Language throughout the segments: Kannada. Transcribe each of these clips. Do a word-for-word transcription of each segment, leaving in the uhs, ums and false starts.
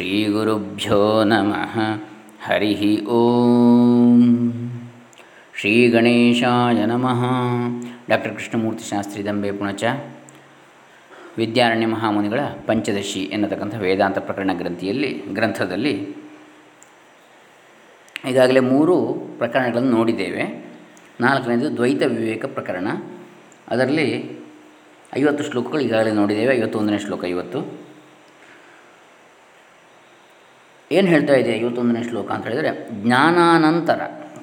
ಶ್ರೀಗುರುಭ್ಯೋ ನಮಃ. ಹರಿಃ ಓಂ. ಶ್ರೀ ಗಣೇಶಾಯ ನಮಃ. ಡಾಕ್ಟರ್ ಕೃಷ್ಣಮೂರ್ತಿ ಶಾಸ್ತ್ರಿ ದಂಬೆ ಪುಣಚ. ವಿದ್ಯಾರಣ್ಯ ಮಹಾಮುನಿಗಳ ಪಂಚದಶಿ ಎನ್ನತಕ್ಕಂಥ ವೇದಾಂತ ಪ್ರಕರಣ ಗ್ರಂಥಿಯಲ್ಲಿ ಗ್ರಂಥದಲ್ಲಿ ಈಗಾಗಲೇ ಮೂರು ಪ್ರಕರಣಗಳನ್ನು ನೋಡಿದ್ದೇವೆ. ನಾಲ್ಕನೇದು ದ್ವೈತ ವಿವೇಕ ಪ್ರಕರಣ, ಅದರಲ್ಲಿ ಐವತ್ತು ಶ್ಲೋಕಗಳು ಈಗಾಗಲೇ ನೋಡಿದ್ದೇವೆ. ಐವತ್ತೊಂದನೇ ಶ್ಲೋಕ ಇವತ್ತು ಏನು ಹೇಳ್ತಾ ಇದೆ ಐವತ್ತೊಂದನೇ ಶ್ಲೋಕ ಅಂತ ಹೇಳಿದರೆ, ಜ್ಞಾನಾನಂತರ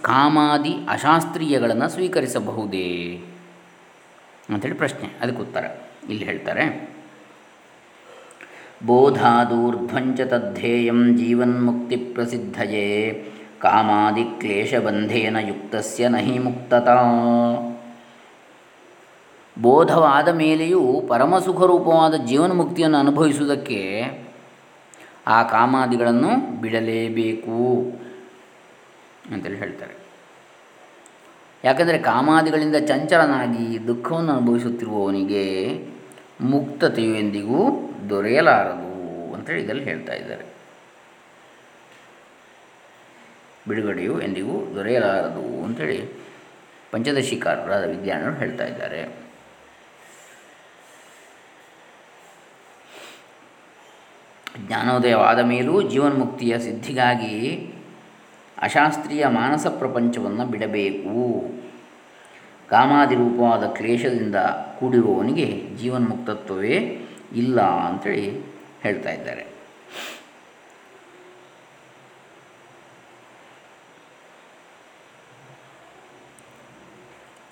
ಕಾಮಾದಿ ಅಶಾಸ್ತ್ರೀಯಗಳನ್ನು ಸ್ವೀಕರಿಸಬಹುದೇ ಅಂಥೇಳಿ ಪ್ರಶ್ನೆ. ಅದಕ್ಕೆ ಉತ್ತರ ಇಲ್ಲಿ ಹೇಳ್ತಾರೆ. ಬೋಧಾದೂರ್ಧ್ವಂಚ ತದ್ಧೇಯಂ ಜೀವನ್ಮುಕ್ತಿ ಪ್ರಸಿದ್ಧಯೇ ಕಾಮಾದಿ ಕ್ಲೇಶಬಂಧೇನ ಯುಕ್ತಸ್ಯ ನಹಿ ಮುಕ್ತತಾ. ಬೋಧವಾದ ಮೇಲೆಯೂ ಪರಮಸುಖರೂಪವಾದ ಜೀವನ್ಮುಕ್ತಿಯನ್ನು ಅನುಭವಿಸುವುದಕ್ಕೆ ಆ ಕಾಮಾದಿಗಳನ್ನು ಬಿಡಲೇಬೇಕು ಅಂತೇಳಿ ಹೇಳ್ತಾರೆ. ಯಾಕಂದರೆ ಕಾಮಾದಿಗಳಿಂದ ಚಂಚಲನಾಗಿ ದುಃಖವನ್ನು ಅನುಭವಿಸುತ್ತಿರುವವನಿಗೆ ಮುಕ್ತತೆಯು ಎಂದಿಗೂ ದೊರೆಯಲಾರದು ಅಂತೇಳಿ ಇದರಲ್ಲಿ ಹೇಳ್ತಾ ಇದ್ದಾರೆ. ಬಿಡುಗಡೆಯು ಎಂದಿಗೂ ದೊರೆಯಲಾರದು ಅಂತೇಳಿ ಪಂಚದಶಿಕಾರರಾದ ವಿದ್ಯಾರಣ್ಯರು ಹೇಳ್ತಾ ಇದ್ದಾರೆ. ಜ್ಞಾನೋದಯವಾದ ಮೇಲೂ ಜೀವನ್ಮುಕ್ತಿಯ ಸಿದ್ಧಿಗಾಗಿ ಅಶಾಸ್ತ್ರೀಯ ಮಾನಸ ಪ್ರಪಂಚವನ್ನು ಬಿಡಬೇಕು. ಕಾಮಾದಿ ರೂಪವಾದ ಕ್ಲೇಶದಿಂದ ಕೂಡಿರುವವನಿಗೆ ಜೀವನ್ಮುಕ್ತತ್ವವೇ ಇಲ್ಲ ಅಂಥೇಳಿ ಹೇಳ್ತಾ ಇದ್ದಾರೆ.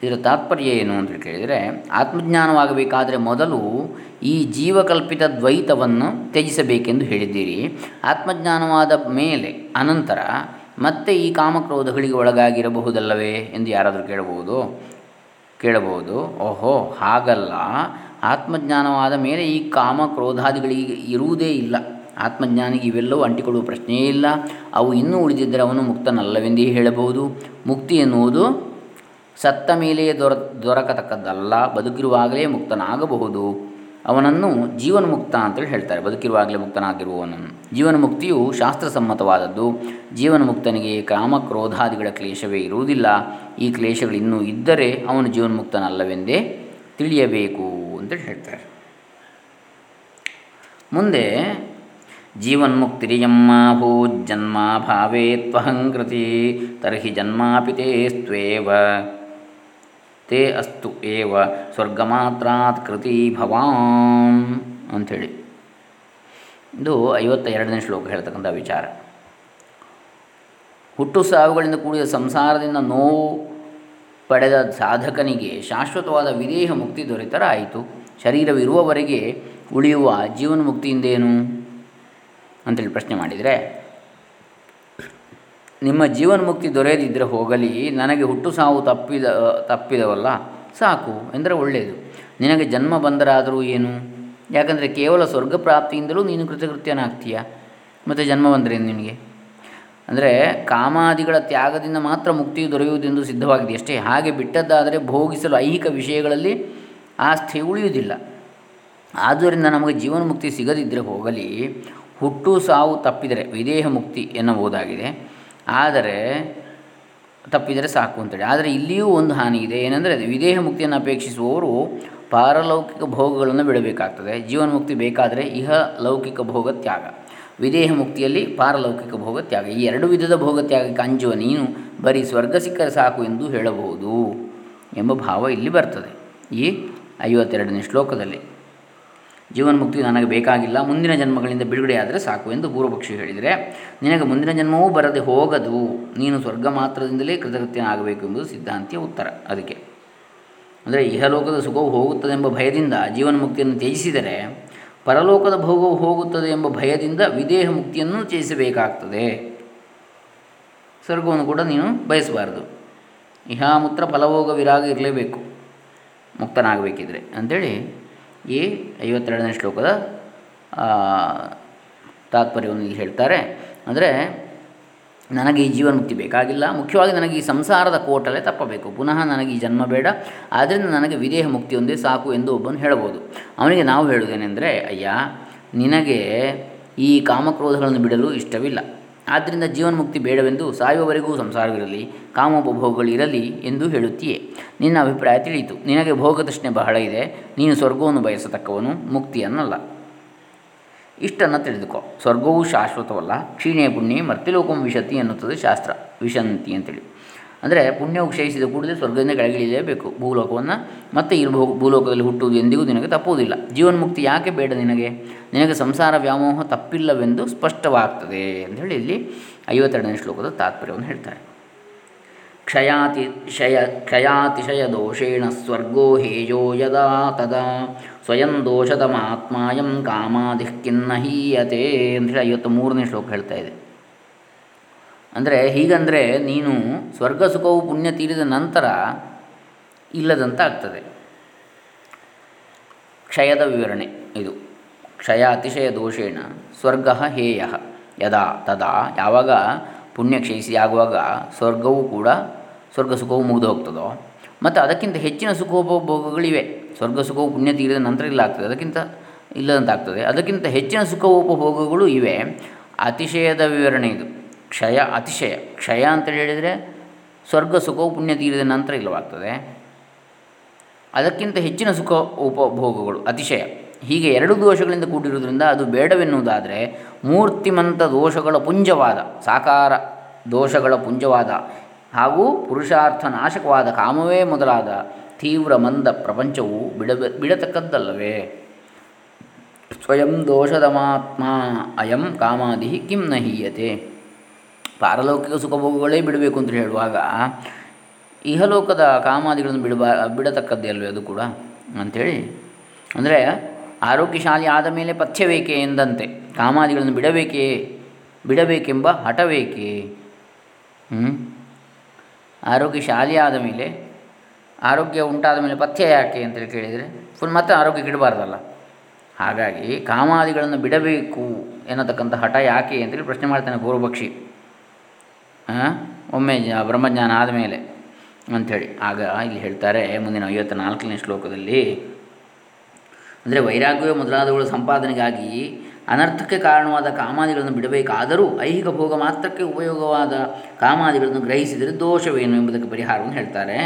ಇದರ ತಾತ್ಪರ್ಯ ಏನು ಅಂತ ಕೇಳಿದರೆ, ಆತ್ಮಜ್ಞಾನವಾಗಬೇಕಾದರೆ ಮೊದಲು ಈ ಜೀವಕಲ್ಪಿತ ದ್ವೈತವನ್ನು ತ್ಯಜಿಸಬೇಕೆಂದು ಹೇಳಿದ್ದೀರಿ. ಆತ್ಮಜ್ಞಾನವಾದ ಮೇಲೆ ಅನಂತರ ಮತ್ತೆ ಈ ಕಾಮಕ್ರೋಧಗಳಿಗೆ ಒಳಗಾಗಿರಬಹುದಲ್ಲವೇ ಎಂದು ಯಾರಾದರೂ ಕೇಳಬಹುದು ಕೇಳಬಹುದು ಓಹೋ, ಹಾಗಲ್ಲ. ಆತ್ಮಜ್ಞಾನವಾದ ಮೇಲೆ ಈ ಕಾಮಕ್ರೋಧಾದಿಗಳಿಗೆ ಇರುವುದೇ ಇಲ್ಲ. ಆತ್ಮಜ್ಞಾನಿಗೆ ಇವೆಲ್ಲವೂ ಅಂಟಿಕೊಳ್ಳುವ ಪ್ರಶ್ನೆಯೇ ಇಲ್ಲ. ಅವು ಇನ್ನೂ ಉಳಿದಿದ್ದರೆ ಅವನು ಮುಕ್ತನಲ್ಲವೆಂದೇ ಹೇಳಬಹುದು. ಮುಕ್ತಿ ಎನ್ನುವುದು ಸತ್ತ ಮೇಲೆಯೇ ದೊರ ದೊರಕತಕ್ಕದ್ದಲ್ಲ. ಬದುಕಿರುವಾಗಲೇ ಮುಕ್ತನಾಗಬಹುದು. ಅವನನ್ನು ಜೀವನ್ಮುಕ್ತ ಅಂತೇಳಿ ಹೇಳ್ತಾರೆ. ಬದುಕಿರುವಾಗಲೇ ಮುಕ್ತನಾಗಿರುವವನನ್ನು ಜೀವನ್ಮುಕ್ತಿಯು ಶಾಸ್ತ್ರಸಮ್ಮತವಾದದ್ದು. ಜೀವನ್ಮುಕ್ತನಿಗೆ ಕಾಮಕ್ರೋಧಾದಿಗಳ ಕ್ಲೇಶವೇ ಇರುವುದಿಲ್ಲ. ಈ ಕ್ಲೇಶಗಳಿನ್ನೂ ಇದ್ದರೆ ಅವನು ಜೀವನ್ಮುಕ್ತನಲ್ಲವೆಂದೇ ತಿಳಿಯಬೇಕು ಅಂತೇಳಿ ಹೇಳ್ತಾರೆ. ಮುಂದೆ ಜೀವನ್ಮುಕ್ತಿರಿಯಮ್ಮಾಭೂಜ್ಜನ್ಮಾ ಭಾವೇ ತ್ವಹಂಕೃತಿ ತರ್ಹಿ ಜನ್ಮಾಪಿ ತೇಸ್ತ್ವೇವ ತೇ ಅಸ್ತು ಏವ ಸ್ವರ್ಗಮಾತ್ರಾತ್ ಕೃತಿ ಭವಾಂ ಅಂಥೇಳಿ ಇದು ಐವತ್ತ ಎರಡನೇ ಶ್ಲೋಕ ಹೇಳ್ತಕ್ಕಂಥ ವಿಚಾರ. ಹುಟ್ಟು ಸಾವುಗಳಿಂದ ಕೂಡಿದ ಸಂಸಾರದಿಂದ ನೋವು ಪಡೆದ ಸಾಧಕನಿಗೆ ಶಾಶ್ವತವಾದ ವಿದೇಹ ಮುಕ್ತಿ ದೊರೆತರಾಯಿತು. ಶರೀರವಿರುವವರೆಗೆ ಉಳಿಯುವ ಜೀವನ್ಮುಕ್ತಿಯಿಂದೇನು ಅಂತೇಳಿ ಪ್ರಶ್ನೆ ಮಾಡಿದರೆ, ನಿಮ್ಮ ಜೀವನ್ಮುಕ್ತಿ ದೊರೆಯದಿದ್ದರೆ ಹೋಗಲಿ, ನನಗೆ ಹುಟ್ಟು ಸಾವು ತಪ್ಪಿದ ತಪ್ಪಿದವಲ್ಲ ಸಾಕು ಎಂದರೆ ಒಳ್ಳೆಯದು. ನಿನಗೆ ಜನ್ಮ ಬಂದರಾದರೂ ಏನು? ಯಾಕಂದರೆ ಕೇವಲ ಸ್ವರ್ಗ ಪ್ರಾಪ್ತಿಯಿಂದಲೂ ನೀನು ಕೃತಕೃತ್ಯನಾಗ್ತೀಯ. ಮತ್ತು ಜನ್ಮ ಬಂದರೇನು ನಿನಗೆ? ಅಂದರೆ ಕಾಮಾದಿಗಳ ತ್ಯಾಗದಿಂದ ಮಾತ್ರ ಮುಕ್ತಿಯು ದೊರೆಯುವುದೆಂದು ಸಿದ್ಧವಾಗಿದೆ ಅಷ್ಟೇ. ಹಾಗೆ ಬಿಟ್ಟದ್ದಾದರೆ ಭೋಗಿಸಲು ಐಹಿಕ ವಿಷಯಗಳಲ್ಲಿ ಆಸ್ಥೆ ಉಳಿಯುವುದಿಲ್ಲ. ಆದ್ದರಿಂದ ನಮಗೆ ಜೀವನ್ಮುಕ್ತಿ ಸಿಗದಿದ್ದರೆ ಹೋಗಲಿ, ಹುಟ್ಟು ಸಾವು ತಪ್ಪಿದರೆ ವಿದೇಹ ಮುಕ್ತಿ ಎನ್ನಬಹುದಾಗಿದೆ. ಆದರೆ ತಪ್ಪಿದರೆ ಸಾಕು ಅಂತೇಳಿ. ಆದರೆ ಇಲ್ಲಿಯೂ ಒಂದು ಹಾನಿ ಇದೆ. ಏನಂದರೆ ವಿದೇಹ ಮುಕ್ತಿಯನ್ನು ಅಪೇಕ್ಷಿಸುವವರು ಪಾರಲೌಕಿಕ ಭೋಗಗಳನ್ನು ಬಿಡಬೇಕಾಗ್ತದೆ. ಜೀವನ್ಮುಕ್ತಿ ಬೇಕಾದರೆ ಇಹ ಲೌಕಿಕ ಭೋಗ ತ್ಯಾಗ, ವಿದೇಹ ಮುಕ್ತಿಯಲ್ಲಿ ಪಾರಲೌಕಿಕ ಭೋಗ ತ್ಯಾಗ, ಈ ಎರಡು ವಿಧದ ಭೋಗ ತ್ಯಾಗಕ್ಕೆ ಅಂಜುವ ನೀನು ಬರೀ ಸ್ವರ್ಗ ಸಿಕ್ಕರೆ ಸಾಕು ಎಂದು ಹೇಳಬಹುದು ಎಂಬ ಭಾವ ಇಲ್ಲಿ ಬರ್ತದೆ ಈ ಐವತ್ತೆರಡನೇ ಶ್ಲೋಕದಲ್ಲಿ. ಜೀವನ್ಮುಕ್ತಿ ನನಗೆ ಬೇಕಾಗಿಲ್ಲ, ಮುಂದಿನ ಜನ್ಮಗಳಿಂದ ಬಿಡುಗಡೆಯಾದರೆ ಸಾಕು ಎಂದು ಪೂರ್ವಪಕ್ಷಿ ಹೇಳಿದರೆ, ನಿನಗೆ ಮುಂದಿನ ಜನ್ಮವೂ ಬರದೆ ಹೋಗದು, ನೀನು ಸ್ವರ್ಗ ಮಾತ್ರದಿಂದಲೇ ಕೃತಕೃತ್ಯನಾಗಬೇಕು ಎಂಬುದು ಸಿದ್ಧಾಂತಿಯ ಉತ್ತರ. ಅದಕ್ಕೆ ಅಂದರೆ ಇಹಲೋಕದ ಸುಖವು ಹೋಗುತ್ತದೆಂಬ ಭಯದಿಂದ ಜೀವನ್ಮುಕ್ತಿಯನ್ನು ತ್ಯಜಿಸಿದರೆ, ಪರಲೋಕದ ಭೋಗವು ಹೋಗುತ್ತದೆ ಎಂಬ ಭಯದಿಂದ ವಿದೇಹ ಮುಕ್ತಿಯನ್ನು ತ್ಯಜಿಸಬೇಕಾಗ್ತದೆ. ಸ್ವರ್ಗವನ್ನು ಕೂಡ ನೀನು ಬಯಸಬಾರದು. ಇಹಾಮೂತ್ರ ಫಲಭೋಗ ವಿರಾಗ ಇರಲೇಬೇಕು ಮುಕ್ತನಾಗಬೇಕಿದ್ರೆ ಅಂಥೇಳಿ ಈ ಐವತ್ತೆರಡನೇ ಶ್ಲೋಕದ ತಾತ್ಪರ್ಯವನ್ನು ಇಲ್ಲಿ ಹೇಳ್ತಾರೆ. ಅಂದರೆ ನನಗೆ ಈ ಜೀವನ್ಮುಕ್ತಿ ಬೇಕಾಗಿಲ್ಲ, ಮುಖ್ಯವಾಗಿ ನನಗೆ ಈ ಸಂಸಾರದ ಕೋಟಲೆ ತಪ್ಪಬೇಕು, ಪುನಃ ನನಗೆ ಈ ಜನ್ಮ ಬೇಡ, ಆದ್ದರಿಂದ ನನಗೆ ವಿದೇಹ ಮುಕ್ತಿಯೊಂದೇ ಸಾಕು ಎಂದು ಒಬ್ಬನು ಹೇಳ್ಬೋದು. ಅವನಿಗೆ ನಾವು ಹೇಳುವುದೇನೆಂದರೆ, ಅಯ್ಯ ನಿನಗೆ ಈ ಕಾಮಕ್ರೋಧಗಳನ್ನು ಬಿಡಲು ಇಷ್ಟವಿಲ್ಲ. ಆದ್ದರಿಂದ ಜೀವನ್ಮುಕ್ತಿ ಬೇಡವೆಂದು ಸಾಯುವವರೆಗೂ ಸಂಸಾರವಿರಲಿ, ಕಾಮೋಪಭೋಗಗಳಿರಲಿ ಎಂದು ಹೇಳುತ್ತೀಯೇ. ನಿನ್ನ ಅಭಿಪ್ರಾಯ ತಿಳಿಯಿತು. ನಿನಗೆ ಭೋಗತೃಷ್ಣೆ ಬಹಳ ಇದೆ. ನೀನು ಸ್ವರ್ಗವನ್ನು ಬಯಸತಕ್ಕವನು, ಮುಕ್ತಿಯನ್ನಲ್ಲ. ಇಷ್ಟನ್ನು ತಿಳಿದುಕೋ, ಸ್ವರ್ಗವೂ ಶಾಶ್ವತವಲ್ಲ. ಕ್ಷೀಣೆ ಪುಣ್ಯ ಮರ್ತಿಲೋಕಂ ವಿಶತಿ ಎನ್ನುತ್ತದೆ ಶಾಸ್ತ್ರ, ವಿಶಂತಿ ಅಂತೇಳಿ. ಅಂದರೆ ಪುಣ್ಯವು ಕ್ಷಯಿಸಿದ ಕೂಡಲೇ ಸ್ವರ್ಗದಿಂದ ಕೆಳಗಿಳಿಯಲೇಬೇಕು ಭೂಲೋಕವನ್ನು. ಮತ್ತೆ ಈ ಭೂ ಭೂಲೋಕದಲ್ಲಿ ಹುಟ್ಟುವುದು ಎಂದಿಗೂ ನಿನಗೆ ತಪ್ಪುವುದಿಲ್ಲ. ಜೀವನ್ಮುಕ್ತಿ ಯಾಕೆ ಬೇಡ ನಿನಗೆ? ನಿನಗೆ ಸಂಸಾರ ವ್ಯಾಮೋಹ ತಪ್ಪಿಲ್ಲವೆಂದು ಸ್ಪಷ್ಟವಾಗ್ತದೆ ಅಂಥೇಳಿ ಇಲ್ಲಿ ಐವತ್ತೆರಡನೇ ಶ್ಲೋಕದ ತಾತ್ಪರ್ಯವನ್ನು ಹೇಳ್ತಾರೆ. ಕ್ಷಯಾತಿ ಕ್ಷಯ ಕ್ಷಯಾತಿಶಯ ದೋಷೇಣ ಸ್ವರ್ಗೋ ಹೇಯೋ ಯದಾ ತದಾ ಸ್ವಯಂ ದೋಷತಮಾತ್ಮಾಯಂ ಕಾಮಾದಿ ಖಿನ್ನ ಹೀಯತೆ ಅಂಥೇಳಿ ಐವತ್ತ ಮೂರನೇ ಶ್ಲೋಕ ಹೇಳ್ತಾ ಇದೆ. ಅಂದರೆ ಹೀಗಂದರೆ ನೀನು ಸ್ವರ್ಗ ಸುಖವು ಪುಣ್ಯ ತೀರಿದ ನಂತರ ಇಲ್ಲದಂತ ಆಗ್ತದೆ. ಕ್ಷಯದ ವಿವರಣೆ ಇದು. ಕ್ಷಯ ಅತಿಶಯ ದೋಷೇಣ ಸ್ವರ್ಗ ಹೇಯ ಯದಾ ತದಾ, ಯಾವಾಗ ಪುಣ್ಯ ಕ್ಷಯಿಸಿ ಆಗುವಾಗ ಸ್ವರ್ಗವೂ ಕೂಡ ಸ್ವರ್ಗ ಸುಖವು ಮುಗಿದು ಹೋಗ್ತದೋ, ಮತ್ತು ಅದಕ್ಕಿಂತ ಹೆಚ್ಚಿನ ಸುಖೋಪಭೋಗಗಳಿವೆ. ಸ್ವರ್ಗ ಸುಖವು ಪುಣ್ಯ ತೀರಿದ ನಂತರ ಇಲ್ಲ ಆಗ್ತದೆ, ಅದಕ್ಕಿಂತ ಇಲ್ಲದಂತಾಗ್ತದೆ. ಅದಕ್ಕಿಂತ ಹೆಚ್ಚಿನ ಸುಖೋಪಭೋಗಗಳು ಇವೆ. ಅತಿಶಯದ ವಿವರಣೆ ಇದು. ಕ್ಷಯ ಅತಿಶಯ ಕ್ಷಯ ಅಂತೇಳಿ ಹೇಳಿದರೆ ಸ್ವರ್ಗ ಸುಖವು ಪುಣ್ಯ ತೀರಿದ ನಂತರ ಇಲ್ಲವಾಗ್ತದೆ. ಅದಕ್ಕಿಂತ ಹೆಚ್ಚಿನ ಸುಖ ಉಪಭೋಗಗಳು ಅತಿಶಯ. ಹೀಗೆ ಎರಡು ದೋಷಗಳಿಂದ ಕೂಡಿರುವುದರಿಂದ ಅದು ಬೇಡವೆನ್ನುವುದಾದರೆ ಮೂರ್ತಿಮಂತ ದೋಷಗಳ ಪುಂಜವಾದ ಸಾಕಾರ ದೋಷಗಳ ಪುಂಜವಾದ ಹಾಗೂ ಪುರುಷಾರ್ಥ ನಾಶಕವಾದ ಕಾಮವೇ ಮೊದಲಾದ ತೀವ್ರ ಮಂದ ಪ್ರಪಂಚವು ಬಿಡ ಬಿಡತಕ್ಕದ್ದಲ್ಲವೇ. ಸ್ವಯಂ ದೋಷದಮಾತ್ಮ ಅಯಂ ಕಾಮಾದಿ ಕಿಂ ನ ಹೀಯತೆ. ಪಾರಲೌಕಿಕ ಸುಖಭೋಗಗಳೇ ಬಿಡಬೇಕು ಅಂತ ಹೇಳುವಾಗ ಇಹಲೋಕದ ಕಾಮಾದಿಗಳನ್ನು ಬಿಡಬಾ ಬಿಡತಕ್ಕದ್ದೇ ಅಲ್ವೇ ಅದು ಕೂಡ ಅಂಥೇಳಿ. ಅಂದರೆ ಆರೋಗ್ಯಶಾಲಿ ಆದ ಮೇಲೆ ಪಥ್ಯವೇಕೆ ಎಂದಂತೆ ಕಾಮಾದಿಗಳನ್ನು ಬಿಡಬೇಕೇ ಬಿಡಬೇಕೆಂಬ ಹಠವೇಕೆ. ಆರೋಗ್ಯಶಾಲಿ ಆದ ಮೇಲೆ ಆರೋಗ್ಯ ಉಂಟಾದ ಮೇಲೆ ಪಥ್ಯ ಯಾಕೆ ಅಂತೇಳಿ ಕೇಳಿದರೆ ಫುಲ್ ಮತ್ತೆ ಆರೋಗ್ಯಕ್ಕೆ ಇಡಬಾರ್ದಲ್ಲ. ಹಾಗಾಗಿ ಕಾಮಾದಿಗಳನ್ನು ಬಿಡಬೇಕು ಎನ್ನತಕ್ಕಂಥ ಹಠ ಯಾಕೆ ಅಂತೇಳಿ ಪ್ರಶ್ನೆ ಮಾಡ್ತಾನೆ ಗೋರುಭಕ್ಷಿ ಒಮ್ಮೆ ಬ್ರಹ್ಮಜ್ಞಾನ ಆದಮೇಲೆ ಅಂಥೇಳಿ. ಆಗ ಇಲ್ಲಿ ಹೇಳ್ತಾರೆ ಮುಂದಿನ ಐವತ್ತ ನಾಲ್ಕನೇ ಶ್ಲೋಕದಲ್ಲಿ, ಅಂದರೆ ವೈರಾಗ್ಯವೇ ಮೊದಲಾದವುಗಳ ಸಂಪಾದನೆಗಾಗಿ ಅನರ್ಥಕ್ಕೆ ಕಾರಣವಾದ ಕಾಮಾದಿಗಳನ್ನು ಬಿಡಬೇಕಾದರೂ ಐಹಿಕ ಭೋಗ ಮಾತ್ರಕ್ಕೆ ಉಪಯೋಗವಾದ ಕಾಮಾದಿಗಳನ್ನು ಗ್ರಹಿಸಿದರೆ ದೋಷವೇನು ಎಂಬುದಕ್ಕೆ ಪರಿಹಾರವನ್ನು ಹೇಳ್ತಾರೆ.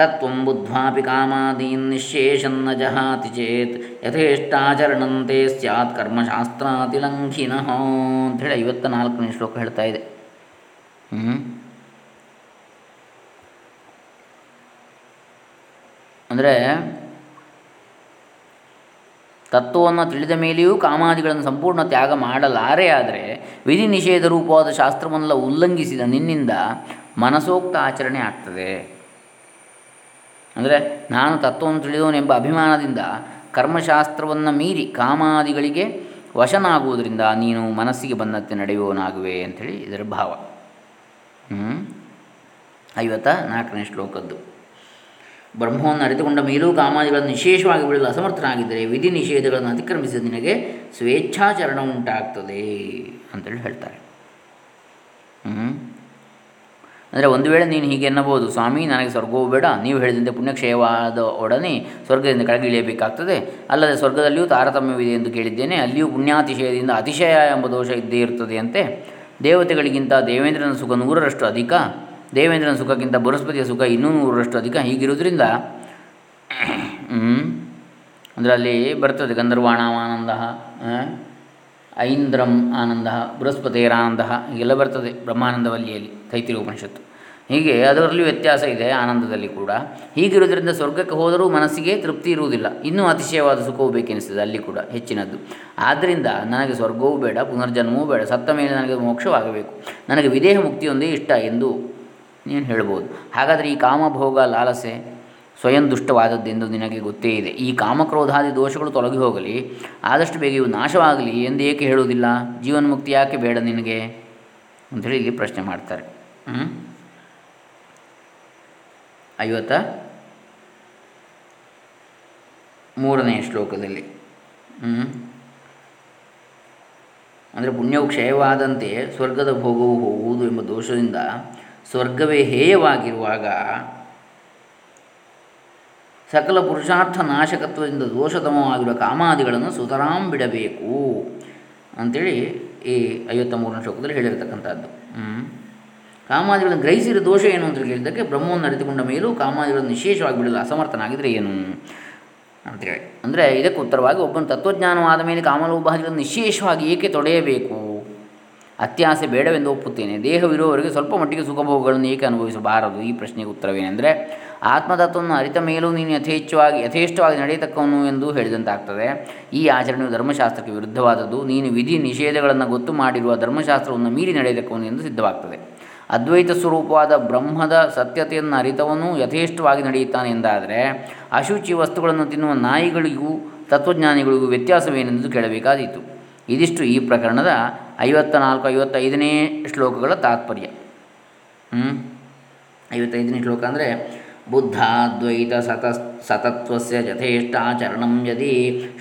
ತತ್ವಂ ಬುದ್ಧ್ವಾಪಿ ಕಾಮಾದೀನ್ ನಿಶ್ಶೇಷನ್ನ ಜಹಾತಿ ಚೇತ್ ಯಥೇಷ್ಟಾಚರಣಂತೆ ಸ್ಯಾತ್ ಕರ್ಮಶಾಸ್ತ್ರಾತಿಲಂಘಿನಃ ಅಂಥೇಳಿ ಐವತ್ತ ನಾಲ್ಕನೇ ಶ್ಲೋಕ ಹೇಳ್ತಾ ಇದೆ. ಅಂದರೆ ತತ್ವವನ್ನು ತಿಳಿದ ಮೇಲೆಯೂ ಕಾಮಾದಿಗಳನ್ನು ಸಂಪೂರ್ಣ ತ್ಯಾಗ ಮಾಡಲಾರೆ ಆದರೆ ವಿಧಿ ನಿಷೇಧ ರೂಪವಾದ ಶಾಸ್ತ್ರವನ್ನೆಲ್ಲ ಉಲ್ಲಂಘಿಸಿದ ನಿನ್ನಿಂದ ಮನಸೋಕ್ತ ಆಚರಣೆ ಆಗ್ತದೆ. ಅಂದರೆ ನಾನು ತತ್ವವನ್ನು ತಿಳಿದವನೆಂಬ ಅಭಿಮಾನದಿಂದ ಕರ್ಮಶಾಸ್ತ್ರವನ್ನು ಮೀರಿ ಕಾಮಾದಿಗಳಿಗೆ ವಶನಾಗುವುದರಿಂದ ನೀನು ಮನಸ್ಸಿಗೆ ಬಂದಂತೆ ನಡೆಯುವವನಾಗುವೆ ಅಂಥೇಳಿ ಇದರ ಭಾವ. ಐವತ್ತ ನಾಲ್ಕನೇ ಶ್ಲೋಕದ್ದು. ಬ್ರಹ್ಮವನ್ನು ಅರಿತುಕೊಂಡ ಮೇಲೂ ಕಾಮಾದಿಗಳನ್ನು ವಿಶೇಷವಾಗಿ ಬಿಡಲು ಅಸಮರ್ಥನಾಗಿದ್ದರೆ ವಿಧಿ ನಿಷೇಧಗಳನ್ನು ಅತಿಕ್ರಮಿಸಿದ ನಿನಗೆ ಸ್ವೇಚ್ಛಾಚರಣ ಉಂಟಾಗ್ತದೆ ಅಂತೇಳಿ ಹೇಳ್ತಾರೆ. ಅಂದರೆ ಒಂದು ವೇಳೆ ನೀನು ಹೀಗೆ ಎನ್ನಬಹುದು, ಸ್ವಾಮಿ ನನಗೆ ಸ್ವರ್ಗವೂ ಬೇಡ, ನೀವು ಹೇಳಿದಂತೆ ಪುಣ್ಯಕ್ಷಯವಾದ ಒಡನೆ ಸ್ವರ್ಗದಿಂದ ಕೆಳಗಿಳಿಯಬೇಕಾಗ್ತದೆ, ಅಲ್ಲದೆ ಸ್ವರ್ಗದಲ್ಲಿಯೂ ತಾರತಮ್ಯವಿದೆ ಎಂದು ಕೇಳಿದ್ದೇನೆ, ಅಲ್ಲಿಯೂ ಪುಣ್ಯಾತಿಶಯದಿಂದ ಅತಿಶಯ ಎಂಬ ದೋಷ ಇದ್ದೇ ಇರ್ತದೆಯಂತೆ. ದೇವತೆಗಳಿಗಿಂತ ದೇವೇಂದ್ರನ ಸುಖ ನೂರರಷ್ಟು ಅಧಿಕ, ದೇವೇಂದ್ರನ ಸುಖಕ್ಕಿಂತ ಬೃಹಸ್ಪತಿಯ ಸುಖ ಇನ್ನೂ ನೂರರಷ್ಟು ಅಧಿಕ. ಹೀಗಿರುವುದರಿಂದ ಅಂದರೆ ಅಲ್ಲಿ ಬರ್ತದೆ ಗಂಧರ್ವಾಣಾಂ ಆನಂದಃ ಐಂದ್ರಂ ಆನಂದಃ ಬೃಹಸ್ಪತೇರಾನಂದಃ ಹೀಗೆಲ್ಲ ಬರ್ತದೆ ಬ್ರಹ್ಮಾನಂದವಲ್ಲಿಯಲ್ಲಿ ತೈತಿರೀಯ ಉಪನಿಷತ್ತು. ಹೀಗೆ ಅದರಲ್ಲೂ ವ್ಯತ್ಯಾಸ ಇದೆ ಆನಂದದಲ್ಲಿ ಕೂಡ. ಹೀಗಿರುವುದರಿಂದ ಸ್ವರ್ಗಕ್ಕೆ ಹೋದರೂ ಮನಸ್ಸಿಗೆ ತೃಪ್ತಿ ಇರುವುದಿಲ್ಲ, ಇನ್ನೂ ಅತಿಶಯವಾದ ಸುಖವು ಬೇಕೆನಿಸ್ತದೆ ಅಲ್ಲಿ ಕೂಡ ಹೆಚ್ಚಿನದ್ದು. ಆದ್ದರಿಂದ ನನಗೆ ಸ್ವರ್ಗವೂ ಬೇಡ, ಪುನರ್ಜನ್ಮವೂ ಬೇಡ, ಸತ್ತ ಮೇಲೆ ನನಗೆ ಮೋಕ್ಷವಾಗಬೇಕು, ನನಗೆ ವಿದೇಹ ಮುಕ್ತಿಯೊಂದೇ ಇಷ್ಟ ಎಂದು ನೀನು ಹೇಳ್ಬೋದು. ಹಾಗಾದರೆ ಈ ಕಾಮಭೋಗ ಲಾಲಸೆ ಸ್ವಯಂ ದುಷ್ಟವಾದದ್ದೆಂದು ನಿನಗೆ ಗೊತ್ತೇ ಇದೆ. ಈ ಕಾಮಕ್ರೋಧಾದಿ ದೋಷಗಳು ತೊಲಗಿ ಹೋಗಲಿ, ಆದಷ್ಟು ಬೇಗ ಇವು ನಾಶವಾಗಲಿ ಎಂದು ಏಕೆ ಹೇಳುವುದಿಲ್ಲ? ಜೀವನ್ಮುಕ್ತಿ ಯಾಕೆ ಬೇಡ ನಿನಗೆ ಅಂಥೇಳಿ ಇಲ್ಲಿ ಪ್ರಶ್ನೆ ಮಾಡ್ತಾರೆ. ಐವತ್ತ ಮೂರನೇ ಶ್ಲೋಕದಲ್ಲಿ ಅಂದರೆ ಪುಣ್ಯವು ಕ್ಷಯವಾದಂತೆ ಸ್ವರ್ಗದ ಭೋಗವು ಹೋಗುವುದು ಎಂಬ ದೋಷದಿಂದ ಸ್ವರ್ಗವೇ ಹೇಯವಾಗಿರುವಾಗ ಸಕಲ ಪುರುಷಾರ್ಥ ನಾಶಕತ್ವದಿಂದ ದೋಷತಮವಾಗಿರುವ ಕಾಮಾದಿಗಳನ್ನು ಸುತರಾಂ ಬಿಡಬೇಕು. ಅಂಥೇಳಿ ಈ ಐವತ್ತ ಮೂರನೇ ಶ್ಲೋಕದಲ್ಲಿ ಹೇಳಿರತಕ್ಕಂಥದ್ದು. ಕಾಮಾದಿಗಳನ್ನು ಗ್ರಹಿಸಿರೋ ದೋಷ ಏನು ಅಂತ ಹೇಳಿದ್ದಕ್ಕೆ ಬ್ರಹ್ಮವನ್ನು ಅರಿತುಕೊಂಡ ಮೇಲೂ ಕಾಮಾದಿಗಳನ್ನು ನಿಶೇಷವಾಗಿ ಬಿಡಲು ಅಸಮರ್ಥನಾಗಿದ್ದರೆ ಏನು ಅಂತೇಳಿ ಅಂದರೆ ಇದಕ್ಕೆ ಉತ್ತರವಾಗಿ ಒಬ್ಬನ ತತ್ವಜ್ಞಾನವಾದ ಮೇಲೆ ಕಾಮಲೋಭಾದಿಗಳನ್ನು ನಿಶೇಷವಾಗಿ ಏಕೆ ತೊಡೆಯಬೇಕು, ಅತ್ಯಾಸೆ ಬೇಡವೆಂದು ಒಪ್ಪುತ್ತೇನೆ. ದೇಹವಿರುವವರೆಗೆ ಸ್ವಲ್ಪ ಮಟ್ಟಿಗೆ ಸುಖಭೋಗಗಳನ್ನು ಏಕೆ ಅನುಭವಿಸಬಾರದು? ಈ ಪ್ರಶ್ನೆಗೆ ಉತ್ತರವೇನೆಂದರೆ ಆತ್ಮತತ್ವವನ್ನು ಅರಿತ ಮೇಲೂ ನೀನು ಯಥೇಚ್ಛವಾಗಿ ಯಥೇಷ್ಟವಾಗಿ ನಡೆಯತಕ್ಕವನು ಎಂದು ಹೇಳಿದಂತಾಗ್ತದೆ. ಈ ಆಚರಣೆಯು ಧರ್ಮಶಾಸ್ತ್ರಕ್ಕೆ ವಿರುದ್ಧವಾದದ್ದು. ನೀನು ವಿಧಿ ನಿಷೇಧಗಳನ್ನು ಗೊತ್ತು ಮಾಡಿರುವ ಧರ್ಮಶಾಸ್ತ್ರವನ್ನು ಮೀರಿ ನಡೆಯತಕ್ಕವನು ಎಂದು ಸಿದ್ಧವಾಗ್ತದೆ. ಅದ್ವೈತ ಸ್ವರೂಪವಾದ ಬ್ರಹ್ಮದ ಸತ್ಯತೆಯನ್ನು ಅರಿತವನು ಯಥೇಷ್ಟವಾಗಿ ನಡೆಯುತ್ತಾನೆ ಎಂದಾದರೆ ಅಶುಚಿ ವಸ್ತುಗಳನ್ನು ತಿನ್ನುವ ನಾಯಿಗಳಿಗೂ ತತ್ವಜ್ಞಾನಿಗಳಿಗೂ ವ್ಯತ್ಯಾಸವೇನೆಂದು ಕೇಳಬೇಕಾದೀತು. ಇದಿಷ್ಟು ಈ ಪ್ರಕರಣದ ಐವತ್ತ ನಾಲ್ಕು ಐವತ್ತೈದನೇ ಶ್ಲೋಕಗಳ ತಾತ್ಪರ್ಯ. ಐವತ್ತೈದನೇ ಶ್ಲೋಕ ಅಂದರೆ ಬುದ್ಧಾದ್ವೈತ ಸತ ಸತತ್ವಸ್ಯ ಯಥೇಷ್ಟಾಚರಣಂ ಯದಿ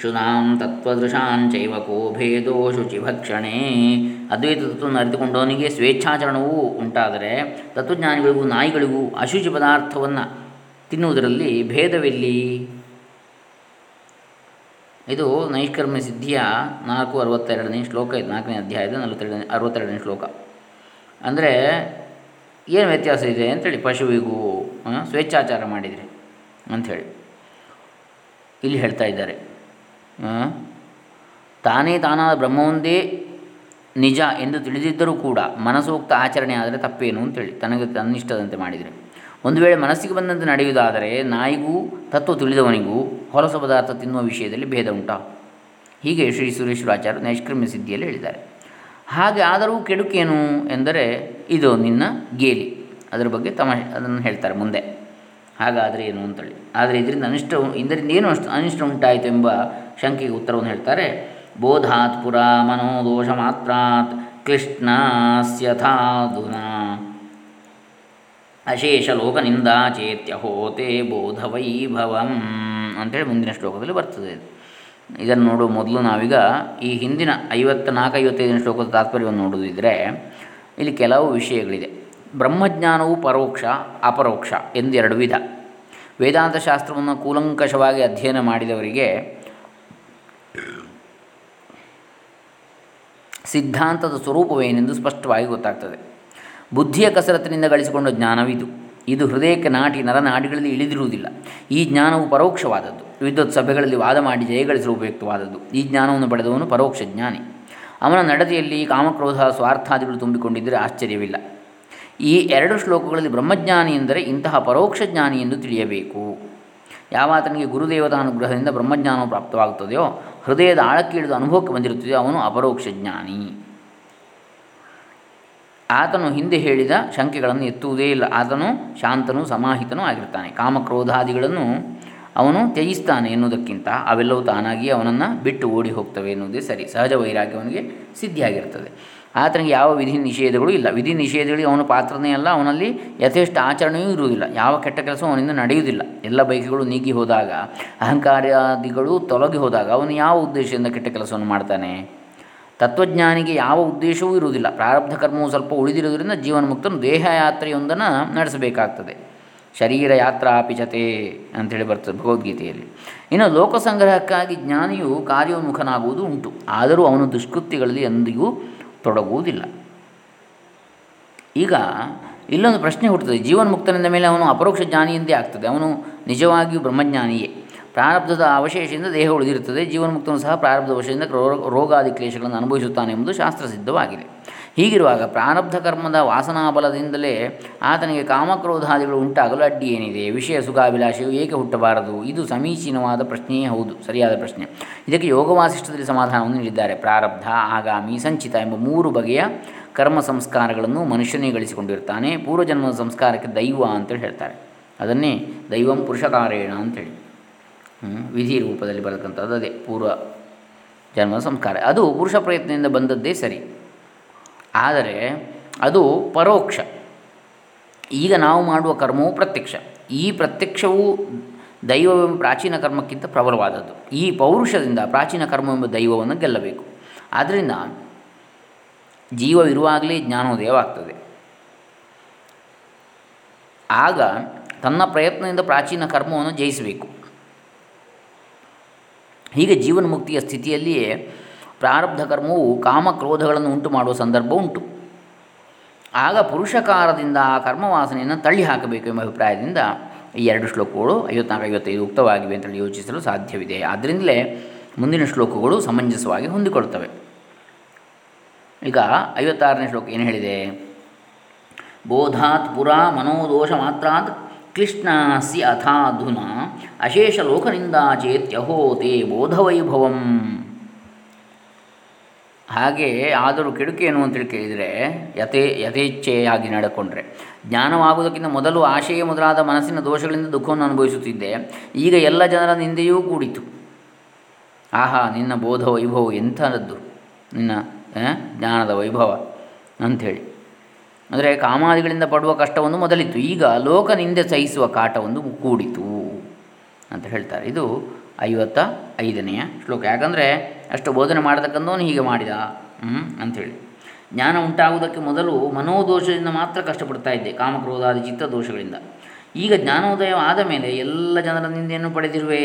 ಶುನಾಂ ತತ್ವದೃಶಾಂಚೈವ ಕೋ ಭೇದೋ ಶುಚಿಭಕ್ಷಣೆ. ಅದ್ವೈತ ತತ್ವವನ್ನು ಅರಿತುಕೊಂಡವನಿಗೆ ಸ್ವೇಚ್ಛಾಚರಣವೂ ಉಂಟಾದರೆ ತತ್ವಜ್ಞಾನಿಗಳಿಗೂ ನಾಯಿಗಳಿಗೂ ಅಶುಚಿ ಪದಾರ್ಥವನ್ನು ತಿನ್ನುವುದರಲ್ಲಿ ಭೇದವಿಲ್ಲಿ. ಇದು ನೈಷ್ಕರ್ಮ್ಯ ಸಿದ್ಧಿಯ ನಾಲ್ಕು ಅರವತ್ತೆರಡನೇ ಶ್ಲೋಕ. ಇದು ನಾಲ್ಕನೇ ಅಧ್ಯಾಯದ ನಲವತ್ತೆರಡನೇ ಅರವತ್ತೆರಡನೇ ಶ್ಲೋಕ. ಅಂದರೆ ಏನು ವ್ಯತ್ಯಾಸ ಇದೆ ಅಂಥೇಳಿ, ಪಶುವಿಗೂ ಸ್ವೇಚ್ಛಾಚಾರ ಮಾಡಿದರೆ ಅಂಥೇಳಿ ಇಲ್ಲಿ ಹೇಳ್ತಾ ಇದ್ದಾರೆ. ತಾನೇ ತಾನಾದ ಬ್ರಹ್ಮವೊಂದೇ ನಿಜ ಎಂದು ತಿಳಿದಿದ್ದರೂ ಕೂಡ ಮನಸೋಕ್ತ ಆಚರಣೆ ಆದರೆ ತಪ್ಪೇನು ಅಂತೇಳಿ ತನಗೆ ತನ್ನಿಷ್ಟದಂತೆ ಮಾಡಿದರೆ. ಒಂದು ವೇಳೆ ಮನಸ್ಸಿಗೆ ಬಂದಂತೆ ನಡೆಯುವುದಾದರೆ ನಾಯಿಗೂ ತತ್ವ ತಿಳಿದವನಿಗೂ ಹೊರಸ ಪದಾರ್ಥ ತಿನ್ನುವ ವಿಷಯದಲ್ಲಿ ಭೇದ ಉಂಟಾ? ಹೀಗೆ ಶ್ರೀ ಸುರೇಶ್ವರಾಚಾರ್ಯ ನೈಷ್ಕರ್ಮ್ಯ ಸಿದ್ಧಿಯಲ್ಲಿ ಹೇಳಿದ್ದಾರೆ. ಹಾಗೆ ಆದರೂ ಕೆಡುಕೇನು ಎಂದರೆ ಇದು ನಿನ್ನ ಗೇಲಿ, ಅದರ ಬಗ್ಗೆ ತಮಾಷೆ ಅದನ್ನು ಹೇಳ್ತಾರೆ ಮುಂದೆ. ಹಾಗಾದರೆ ಏನು ಅಂತೇಳಿ, ಆದರೆ ಇದರಿಂದ ಅನಿಷ್ಟ ಇದರಿಂದ ಏನು ಅಷ್ಟು ಅನಿಷ್ಟ ಉಂಟಾಯಿತು ಎಂಬ ಶಂಕೆಗೆ ಉತ್ತರವನ್ನು ಹೇಳ್ತಾರೆ. ಬೋಧಾತ್ ಪುರ ಮನೋದೋಷ ಮಾತ್ರಾತ್ ಕ್ಲಿಷ್ಣಾಸ್ಯಥಾಧುನಾ ಅಶೇಷ ಲೋಕ ನಿಂದಾ ಚೇತ್ಯಹೋತೆ ಬೋಧವೈಭವಂ ಅಂಥೇಳಿ ಮುಂದಿನ ಶ್ಲೋಕದಲ್ಲಿ ಬರ್ತದೆ. ಇದನ್ನು ನೋಡುವ ಮೊದಲು ನಾವೀಗ ಈ ಹಿಂದಿನ ಐವತ್ತ ನಾಲ್ಕು ಐವತ್ತೈದನೇ ಶ್ಲೋಕದ ತಾತ್ಪರ್ಯವನ್ನು ನೋಡೋದಿದ್ದರೆ ಇಲ್ಲಿ ಕೆಲವು ವಿಷಯಗಳಿದೆ. ಬ್ರಹ್ಮಜ್ಞಾನವು ಪರೋಕ್ಷ ಅಪರೋಕ್ಷ ಎಂದೆರಡು ವಿಧ. ವೇದಾಂತ ಶಾಸ್ತ್ರವನ್ನು ಕೂಲಂಕಷವಾಗಿ ಅಧ್ಯಯನ ಮಾಡಿದವರಿಗೆ ಸಿದ್ಧಾಂತದ ಸ್ವರೂಪವೇನೆಂದು ಸ್ಪಷ್ಟವಾಗಿ ಗೊತ್ತಾಗ್ತದೆ. ಬುದ್ಧಿಯ ಕಸರತ್ತಿನಿಂದ ಗಳಿಸಿಕೊಂಡ ಜ್ಞಾನವಿದು. ಇದು ಹೃದಯಕ್ಕೆ ನಾಟಿ ನರನಾಡಿಗಳಲ್ಲಿ ಇಳಿದಿರುವುದಿಲ್ಲ. ಈ ಜ್ಞಾನವು ಪರೋಕ್ಷವಾದದ್ದು. ವಿದ್ವತ್ ಸಭೆಗಳಲ್ಲಿ ವಾದ ಮಾಡಿ ಜಯಗಳಿಸಲು ಉಪಯುಕ್ತವಾದದ್ದು. ಈ ಜ್ಞಾನವನ್ನು ಪಡೆದವನು ಪರೋಕ್ಷ ಜ್ಞಾನಿ. ಅವನ ನಡತೆಯಲ್ಲಿ ಕಾಮಕ್ರೋಧ ಸ್ವಾರ್ಥಾದಿಗಳು ತುಂಬಿಕೊಂಡಿದ್ದರೆ ಆಶ್ಚರ್ಯವಿಲ್ಲ. ಈ ಎರಡು ಶ್ಲೋಕಗಳಲ್ಲಿ ಬ್ರಹ್ಮಜ್ಞಾನಿ ಎಂದರೆ ಇಂತಹ ಪರೋಕ್ಷ ಜ್ಞಾನಿ ಎಂದು ತಿಳಿಯಬೇಕು. ಯಾವಾತನಿಗೆ ಗುರುದೇವತಾನುಗ್ರಹದಿಂದ ಬ್ರಹ್ಮಜ್ಞಾನವು ಪ್ರಾಪ್ತವಾಗುತ್ತದೆಯೋ, ಹೃದಯದ ಆಳಕ್ಕೆ ಇಳಿದು ಅನುಭವಕ್ಕೆ ಬಂದಿರುತ್ತದೆಯೋ ಅವನು ಅಪರೋಕ್ಷ ಜ್ಞಾನಿ. ಆತನು ಹಿಂದೆ ಹೇಳಿದ ಶಂಕೆಗಳನ್ನು ಎತ್ತುವುದೇ ಇಲ್ಲ. ಆತನು ಶಾಂತನೂ ಸಮಾಹಿತನೂ ಆಗಿರ್ತಾನೆ. ಕಾಮಕ್ರೋಧಾದಿಗಳನ್ನು ಅವನು ತ್ಯಜಿಸ್ತಾನೆ ಎನ್ನುವುದಕ್ಕಿಂತ ಅವೆಲ್ಲವೂ ತಾನಾಗಿ ಅವನನ್ನು ಬಿಟ್ಟು ಓಡಿ ಹೋಗ್ತವೆ ಎನ್ನುವುದೇ ಸರಿ. ಸಹಜ ವೈರಾಗ್ಯವನಿಗೆ ಸಿದ್ಧಿಯಾಗಿರ್ತದೆ. ಆತನಿಗೆ ಯಾವ ವಿಧಿ ನಿಷೇಧಗಳು ಇಲ್ಲ. ವಿಧಿ ನಿಷೇಧಗಳಿಗೆ ಅವನು ಪಾತ್ರನೇ ಅಲ್ಲ. ಅವನಲ್ಲಿ ಯಥೇಷ್ಟ ಆಚರಣೆಯೂ ಇರುವುದಿಲ್ಲ. ಯಾವ ಕೆಟ್ಟ ಕೆಲಸವೂ ಅವನಿಂದ ನಡೆಯುವುದಿಲ್ಲ. ಎಲ್ಲ ಬಯಕೆಗಳು ನೀಗಿ ಹೋದಾಗ, ಅಹಂಕಾರಾದಿಗಳು ತೊಲಗಿ ಹೋದಾಗ ಅವನು ಯಾವ ಉದ್ದೇಶದಿಂದ ಕೆಟ್ಟ ಕೆಲಸವನ್ನು ಮಾಡ್ತಾನೆ? ತತ್ವಜ್ಞಾನಿಗೆ ಯಾವ ಉದ್ದೇಶವೂ ಇರುವುದಿಲ್ಲ. ಪ್ರಾರಬ್ಧ ಕರ್ಮವು ಸ್ವಲ್ಪ ಉಳಿದಿರುವುದರಿಂದ ಜೀವನ್ಮುಕ್ತನು ದೇಹಯಾತ್ರೆಯೊಂದನ್ನು ನಡೆಸಬೇಕಾಗ್ತದೆ. ಶರೀರ ಯಾತ್ರಾಪಿ ಜತೆ ಅಂಥೇಳಿ ಬರ್ತದೆ ಭಗವದ್ಗೀತೆಯಲ್ಲಿ. ಇನ್ನು ಲೋಕಸಂಗ್ರಹಕ್ಕಾಗಿ ಜ್ಞಾನಿಯು ಕಾರ್ಯೋನ್ಮುಖನಾಗುವುದು ಉಂಟು. ಆದರೂ ಅವನು ದುಷ್ಕೃತ್ಯಗಳಲ್ಲಿ ಎಂದಿಗೂ ತೊಡಗುವುದಿಲ್ಲ. ಈಗ ಇಲ್ಲೊಂದು ಪ್ರಶ್ನೆ ಹುಟ್ಟುತ್ತದೆ. ಜೀವನ್ಮುಕ್ತನಿಂದ ಮೇಲೆ ಅವನು ಅಪರೋಕ್ಷ ಜ್ಞಾನಿಯೆಂದೇ ಆಗ್ತದೆ. ಅವನು ನಿಜವಾಗಿಯೂ ಬ್ರಹ್ಮಜ್ಞಾನಿಯೇ. ಪ್ರಾರಬ್ಧದ ಅವಶೇಷದಿಂದ ದೇಹ ಉಳಿದಿರುತ್ತದೆ. ಜೀವನ್ಮುಕ್ತನು ಸಹ ಪ್ರಾರಬ್ಧ ವಶದಿಂದ ರೋಗಾದಿ ಕ್ಲೇಶಗಳನ್ನು ಅನುಭವಿಸುತ್ತಾನೆ ಎಂಬುದು ಶಾಸ್ತ್ರಸಿದ್ಧವಾಗಿದೆ. ಹೀಗಿರುವಾಗ ಪ್ರಾರಬ್ಧ ಕರ್ಮದ ವಾಸನಾಬಲದಿಂದಲೇ ಆತನಿಗೆ ಕಾಮಕ್ರೋಧಾದಿಗಳು ಉಂಟಾಗಲು ಅಡ್ಡಿ ಏನಿದೆ? ವಿಷಯ ಸುಖಾಭಿಲಾಷೆಯು ಏಕೆ ಹುಟ್ಟಬಾರದು? ಇದು ಸಮೀಚೀನವಾದ ಪ್ರಶ್ನೆಯೇ ಹೌದು, ಸರಿಯಾದ ಪ್ರಶ್ನೆ. ಇದಕ್ಕೆ ಯೋಗವಾಸಿಷ್ಠದಲ್ಲಿ ಸಮಾಧಾನವನ್ನು ನೀಡಿದ್ದಾರೆ. ಪ್ರಾರಬ್ಧ, ಆಗಾಮಿ, ಸಂಚಿತ ಎಂಬ ಮೂರು ಬಗೆಯ ಕರ್ಮ ಸಂಸ್ಕಾರಗಳನ್ನು ಮನುಷ್ಯನೇ ಗಳಿಸಿಕೊಂಡಿರ್ತಾನೆ. ಪೂರ್ವಜನ್ಮದ ಸಂಸ್ಕಾರಕ್ಕೆ ದೈವ ಅಂತೇಳಿ ಹೇಳ್ತಾರೆ. ಅದನ್ನೇ ದೈವಂ ಪುರುಷಕಾರೇಣ ಅಂತೇಳಿ ವಿಧಿ ರೂಪದಲ್ಲಿ ಬರತಕ್ಕಂಥದ್ದು. ಅದೇ ಪೂರ್ವ ಜನ್ಮದ ಸಂಸ್ಕಾರ. ಅದು ಪುರುಷ ಪ್ರಯತ್ನದಿಂದ ಬಂದದ್ದೇ ಸರಿ, ಆದರೆ ಅದು ಪರೋಕ್ಷ. ಈಗ ನಾವು ಮಾಡುವ ಕರ್ಮವು ಪ್ರತ್ಯಕ್ಷ. ಈ ಪ್ರತ್ಯಕ್ಷವು ದೈವವೆಂಬ ಪ್ರಾಚೀನ ಕರ್ಮಕ್ಕಿಂತ ಪ್ರಬಲವಾದದ್ದು. ಈ ಪೌರುಷದಿಂದ ಪ್ರಾಚೀನ ಕರ್ಮವೆಂಬ ದೈವವನ್ನು ಗೆಲ್ಲಬೇಕು. ಆದ್ದರಿಂದ ಜೀವವಿರುವಾಗಲೇ ಜ್ಞಾನೋದಯವಾಗ್ತದೆ. ಆಗ ತನ್ನ ಪ್ರಯತ್ನದಿಂದ ಪ್ರಾಚೀನ ಕರ್ಮವನ್ನು ಜಯಿಸಬೇಕು. ಹೀಗೆ ಜೀವನ್ಮುಕ್ತಿಯ ಸ್ಥಿತಿಯಲ್ಲಿಯೇ ಪ್ರಾರಬ್ಧ ಕರ್ಮವು ಕಾಮಕ್ರೋಧಗಳನ್ನು ಉಂಟು ಮಾಡುವ ಸಂದರ್ಭ ಉಂಟು. ಆಗ ಪುರುಷಕಾರದಿಂದ ಆ ಕರ್ಮವಾಸನೆಯನ್ನು ತಳ್ಳಿ ಹಾಕಬೇಕು ಎಂಬ ಅಭಿಪ್ರಾಯದಿಂದ ಈ ಎರಡು ಶ್ಲೋಕಗಳು ಐವತ್ನಾಲ್ಕು ಐವತ್ತೈದು ಉಕ್ತವಾಗಿವೆ ಅಂತೇಳಿ ಯೋಚಿಸಲು ಸಾಧ್ಯವಿದೆ. ಆದ್ದರಿಂದಲೇ ಮುಂದಿನ ಶ್ಲೋಕಗಳು ಸಮಂಜಸವಾಗಿ ಹೊಂದಿಕೊಳ್ಳುತ್ತವೆ. ಈಗ ಐವತ್ತಾರನೇ ಶ್ಲೋಕ ಏನು ಹೇಳಿದೆ? ಬೋಧಾತ್ ಪುರಾ ಮನೋದೋಷ ಮಾತ್ರಾತ್ ಕ್ಲಿಷ್ಣಾಸಿ ಅಥಾಧುನಾ ಅಶೇಷ ಲೋಕನಿಂದ ಚೇತ್ಯಹೋ ತೇ ಬೋಧವೈಭವಂ. ಹಾಗೆ ಆದರೂ ಕೆಡುಕೆ ಏನು ಅಂತೇಳಿ ಕೇಳಿದರೆ, ಯಥೇ ಯಥೇಚ್ಛೆಯಾಗಿ ನಡೆಕೊಂಡ್ರೆ ಜ್ಞಾನವಾಗುವುದಕ್ಕಿಂತ ಮೊದಲು ಆಶಯ ಮೊದಲಾದ ಮನಸ್ಸಿನ ದೋಷಗಳಿಂದ ದುಃಖವನ್ನು ಅನುಭವಿಸುತ್ತಿದ್ದೆ. ಈಗ ಎಲ್ಲ ಜನರ ನಿಂದೆಯೂ ಕೂಡಿತು. ಆಹಾ, ನಿನ್ನ ಬೋಧ ವೈಭವ ಎಂಥದ್ದು, ನಿನ್ನ ಜ್ಞಾನದ ವೈಭವ ಅಂಥೇಳಿ. ಅಂದರೆ ಕಾಮಾದಿಗಳಿಂದ ಪಡುವ ಕಷ್ಟವನ್ನು ಮೊದಲಿತ್ತು, ಈಗ ಲೋಕ ನಿಂದೆ ಸಹಿಸುವ ಕಾಟವೊಂದು ಕೂಡಿತು ಅಂತ ಹೇಳ್ತಾರೆ. ಇದು ಐವತ್ತ ಐದನೆಯ ಶ್ಲೋಕ. ಯಾಕಂದರೆ ಅಷ್ಟು ಬೋಧನೆ ಮಾಡತಕ್ಕಂಥವನು ಹೀಗೆ ಮಾಡಿದ ಅಂಥೇಳಿ. ಜ್ಞಾನ ಉಂಟಾಗುವುದಕ್ಕೆ ಮೊದಲು ಮನೋದೋಷದಿಂದ ಮಾತ್ರ ಕಷ್ಟಪಡ್ತಾ ಇದ್ದೆ, ಕಾಮಕ್ರೋಧಾದಿ ಚಿತ್ತ ದೋಷಗಳಿಂದ. ಈಗ ಜ್ಞಾನೋದಯ ಆದ ಮೇಲೆ ಎಲ್ಲ ಜನರ ನಿಂದೆಯನ್ನು ಪಡೆದಿರುವೆ.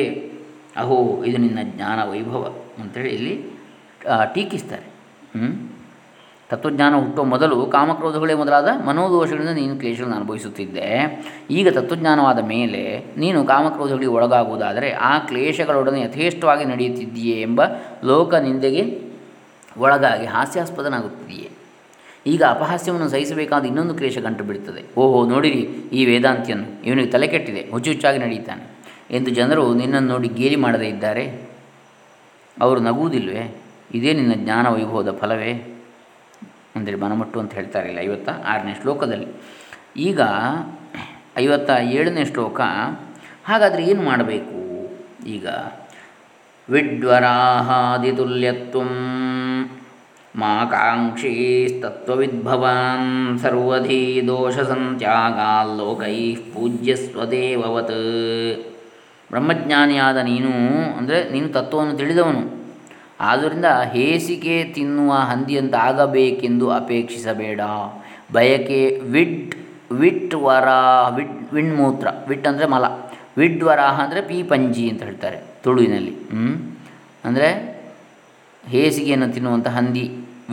ಅಹೋ, ಇದು ನಿನ್ನ ಜ್ಞಾನ ವೈಭವ ಅಂಥೇಳಿ ಇಲ್ಲಿ ಟೀಕಿಸ್ತಾರೆ. ತತ್ವಜ್ಞಾನ ಹುಟ್ಟುವ ಮೊದಲು ಕಾಮಕ್ರೋಧಗಳೇ ಮೊದಲಾದ ಮನೋದೋಷಗಳಿಂದ ನೀನು ಕ್ಲೇಷಗಳನ್ನು ಅನುಭವಿಸುತ್ತಿದ್ದೆ. ಈಗ ತತ್ವಜ್ಞಾನವಾದ ಮೇಲೆ ನೀನು ಕಾಮಕ್ರೋಧಗಳಿಗೆ ಒಳಗಾಗುವುದಾದರೆ ಆ ಕ್ಲೇಷಗಳೊಡನೆ ಯಥೇಷ್ಟವಾಗಿ ನಡೆಯುತ್ತಿದ್ದೀಯೇ ಎಂಬ ಲೋಕ ನಿಂದೆಗೆ ಒಳಗಾಗಿ ಹಾಸ್ಯಾಸ್ಪದನಾಗುತ್ತಿದೆಯೇ. ಈಗ ಅಪಹಾಸ್ಯವನ್ನು ಸಹಿಸಬೇಕಾದ ಇನ್ನೊಂದು ಕ್ಲೇಷ ಗಂಟು ಬಿಡುತ್ತದೆ. ಓಹೋ, ನೋಡಿರಿ ಈ ವೇದಾಂತಿಯನ್ನು, ಇವನಿಗೆ ತಲೆ ಕೆಟ್ಟಿದೆ, ಹುಚ್ಚು ಹುಚ್ಚಾಗಿ ನಡೀತಾನೆ ಎಂದು ಜನರು ನಿನ್ನನ್ನು ನೋಡಿ ಗೇಲಿ ಮಾಡದೇ ಇದ್ದಾರೆ. ಅವರು ನಗುವುದಿಲ್ವೇ? ಇದೇ ನಿನ್ನ ಜ್ಞಾನ ವೈಭವದ ಫಲವೇ ಅಂದರೆ ಮನಮಟ್ಟು ಅಂತ ಹೇಳ್ತಾರೆ ಇಲ್ಲ ಐವತ್ತ ಆರನೇ ಶ್ಲೋಕದಲ್ಲಿ. ಈಗ ಐವತ್ತ ಏಳನೇ ಶ್ಲೋಕ. ಹಾಗಾದರೆ ಏನು ಮಾಡಬೇಕು? ಈಗ ವಿಡ್ವರಾಹಾದಿತುಲ್ಯತ್ವಂ ಮಾಕಾಂಕ್ಷೀಸ್ತತ್ವವಿದ್ಭವಾನ್ ಸರ್ವಧೀ ದೋಷ ಸಂತ್ಯಾಗಾಲ್ಲೋಕೈ ಪೂಜ್ಯಸ್ವದೇವವತ್. ಬ್ರಹ್ಮಜ್ಞಾನಿಯಾದ ನೀನು ಅಂದರೆ ನೀನು ತತ್ವವನ್ನು ತಿಳಿದವನು. ಆದ್ದರಿಂದ ಹೇಸಿಗೆ ತಿನ್ನುವ ಹಂದಿಯಂತಾಗಬೇಕೆಂದು ಅಪೇಕ್ಷಿಸಬೇಡ. ಬಯಕೆ ವಿಟ್ ವಿಟ್ ವರಾಹ ವಿಟ್ ವಿಣ್ಮೂತ್ರ ವಿಟ್ ಅಂದರೆ ಮಲ, ವಿಡ್ ವರಾಹ ಅಂದರೆ ಪೀಪಂಜಿ ಅಂತ ಹೇಳ್ತಾರೆ ತುಳುವಿನಲ್ಲಿ. ಅಂದರೆ ಹೇಸಿಗೆಯನ್ನು ತಿನ್ನುವಂಥ ಹಂದಿ.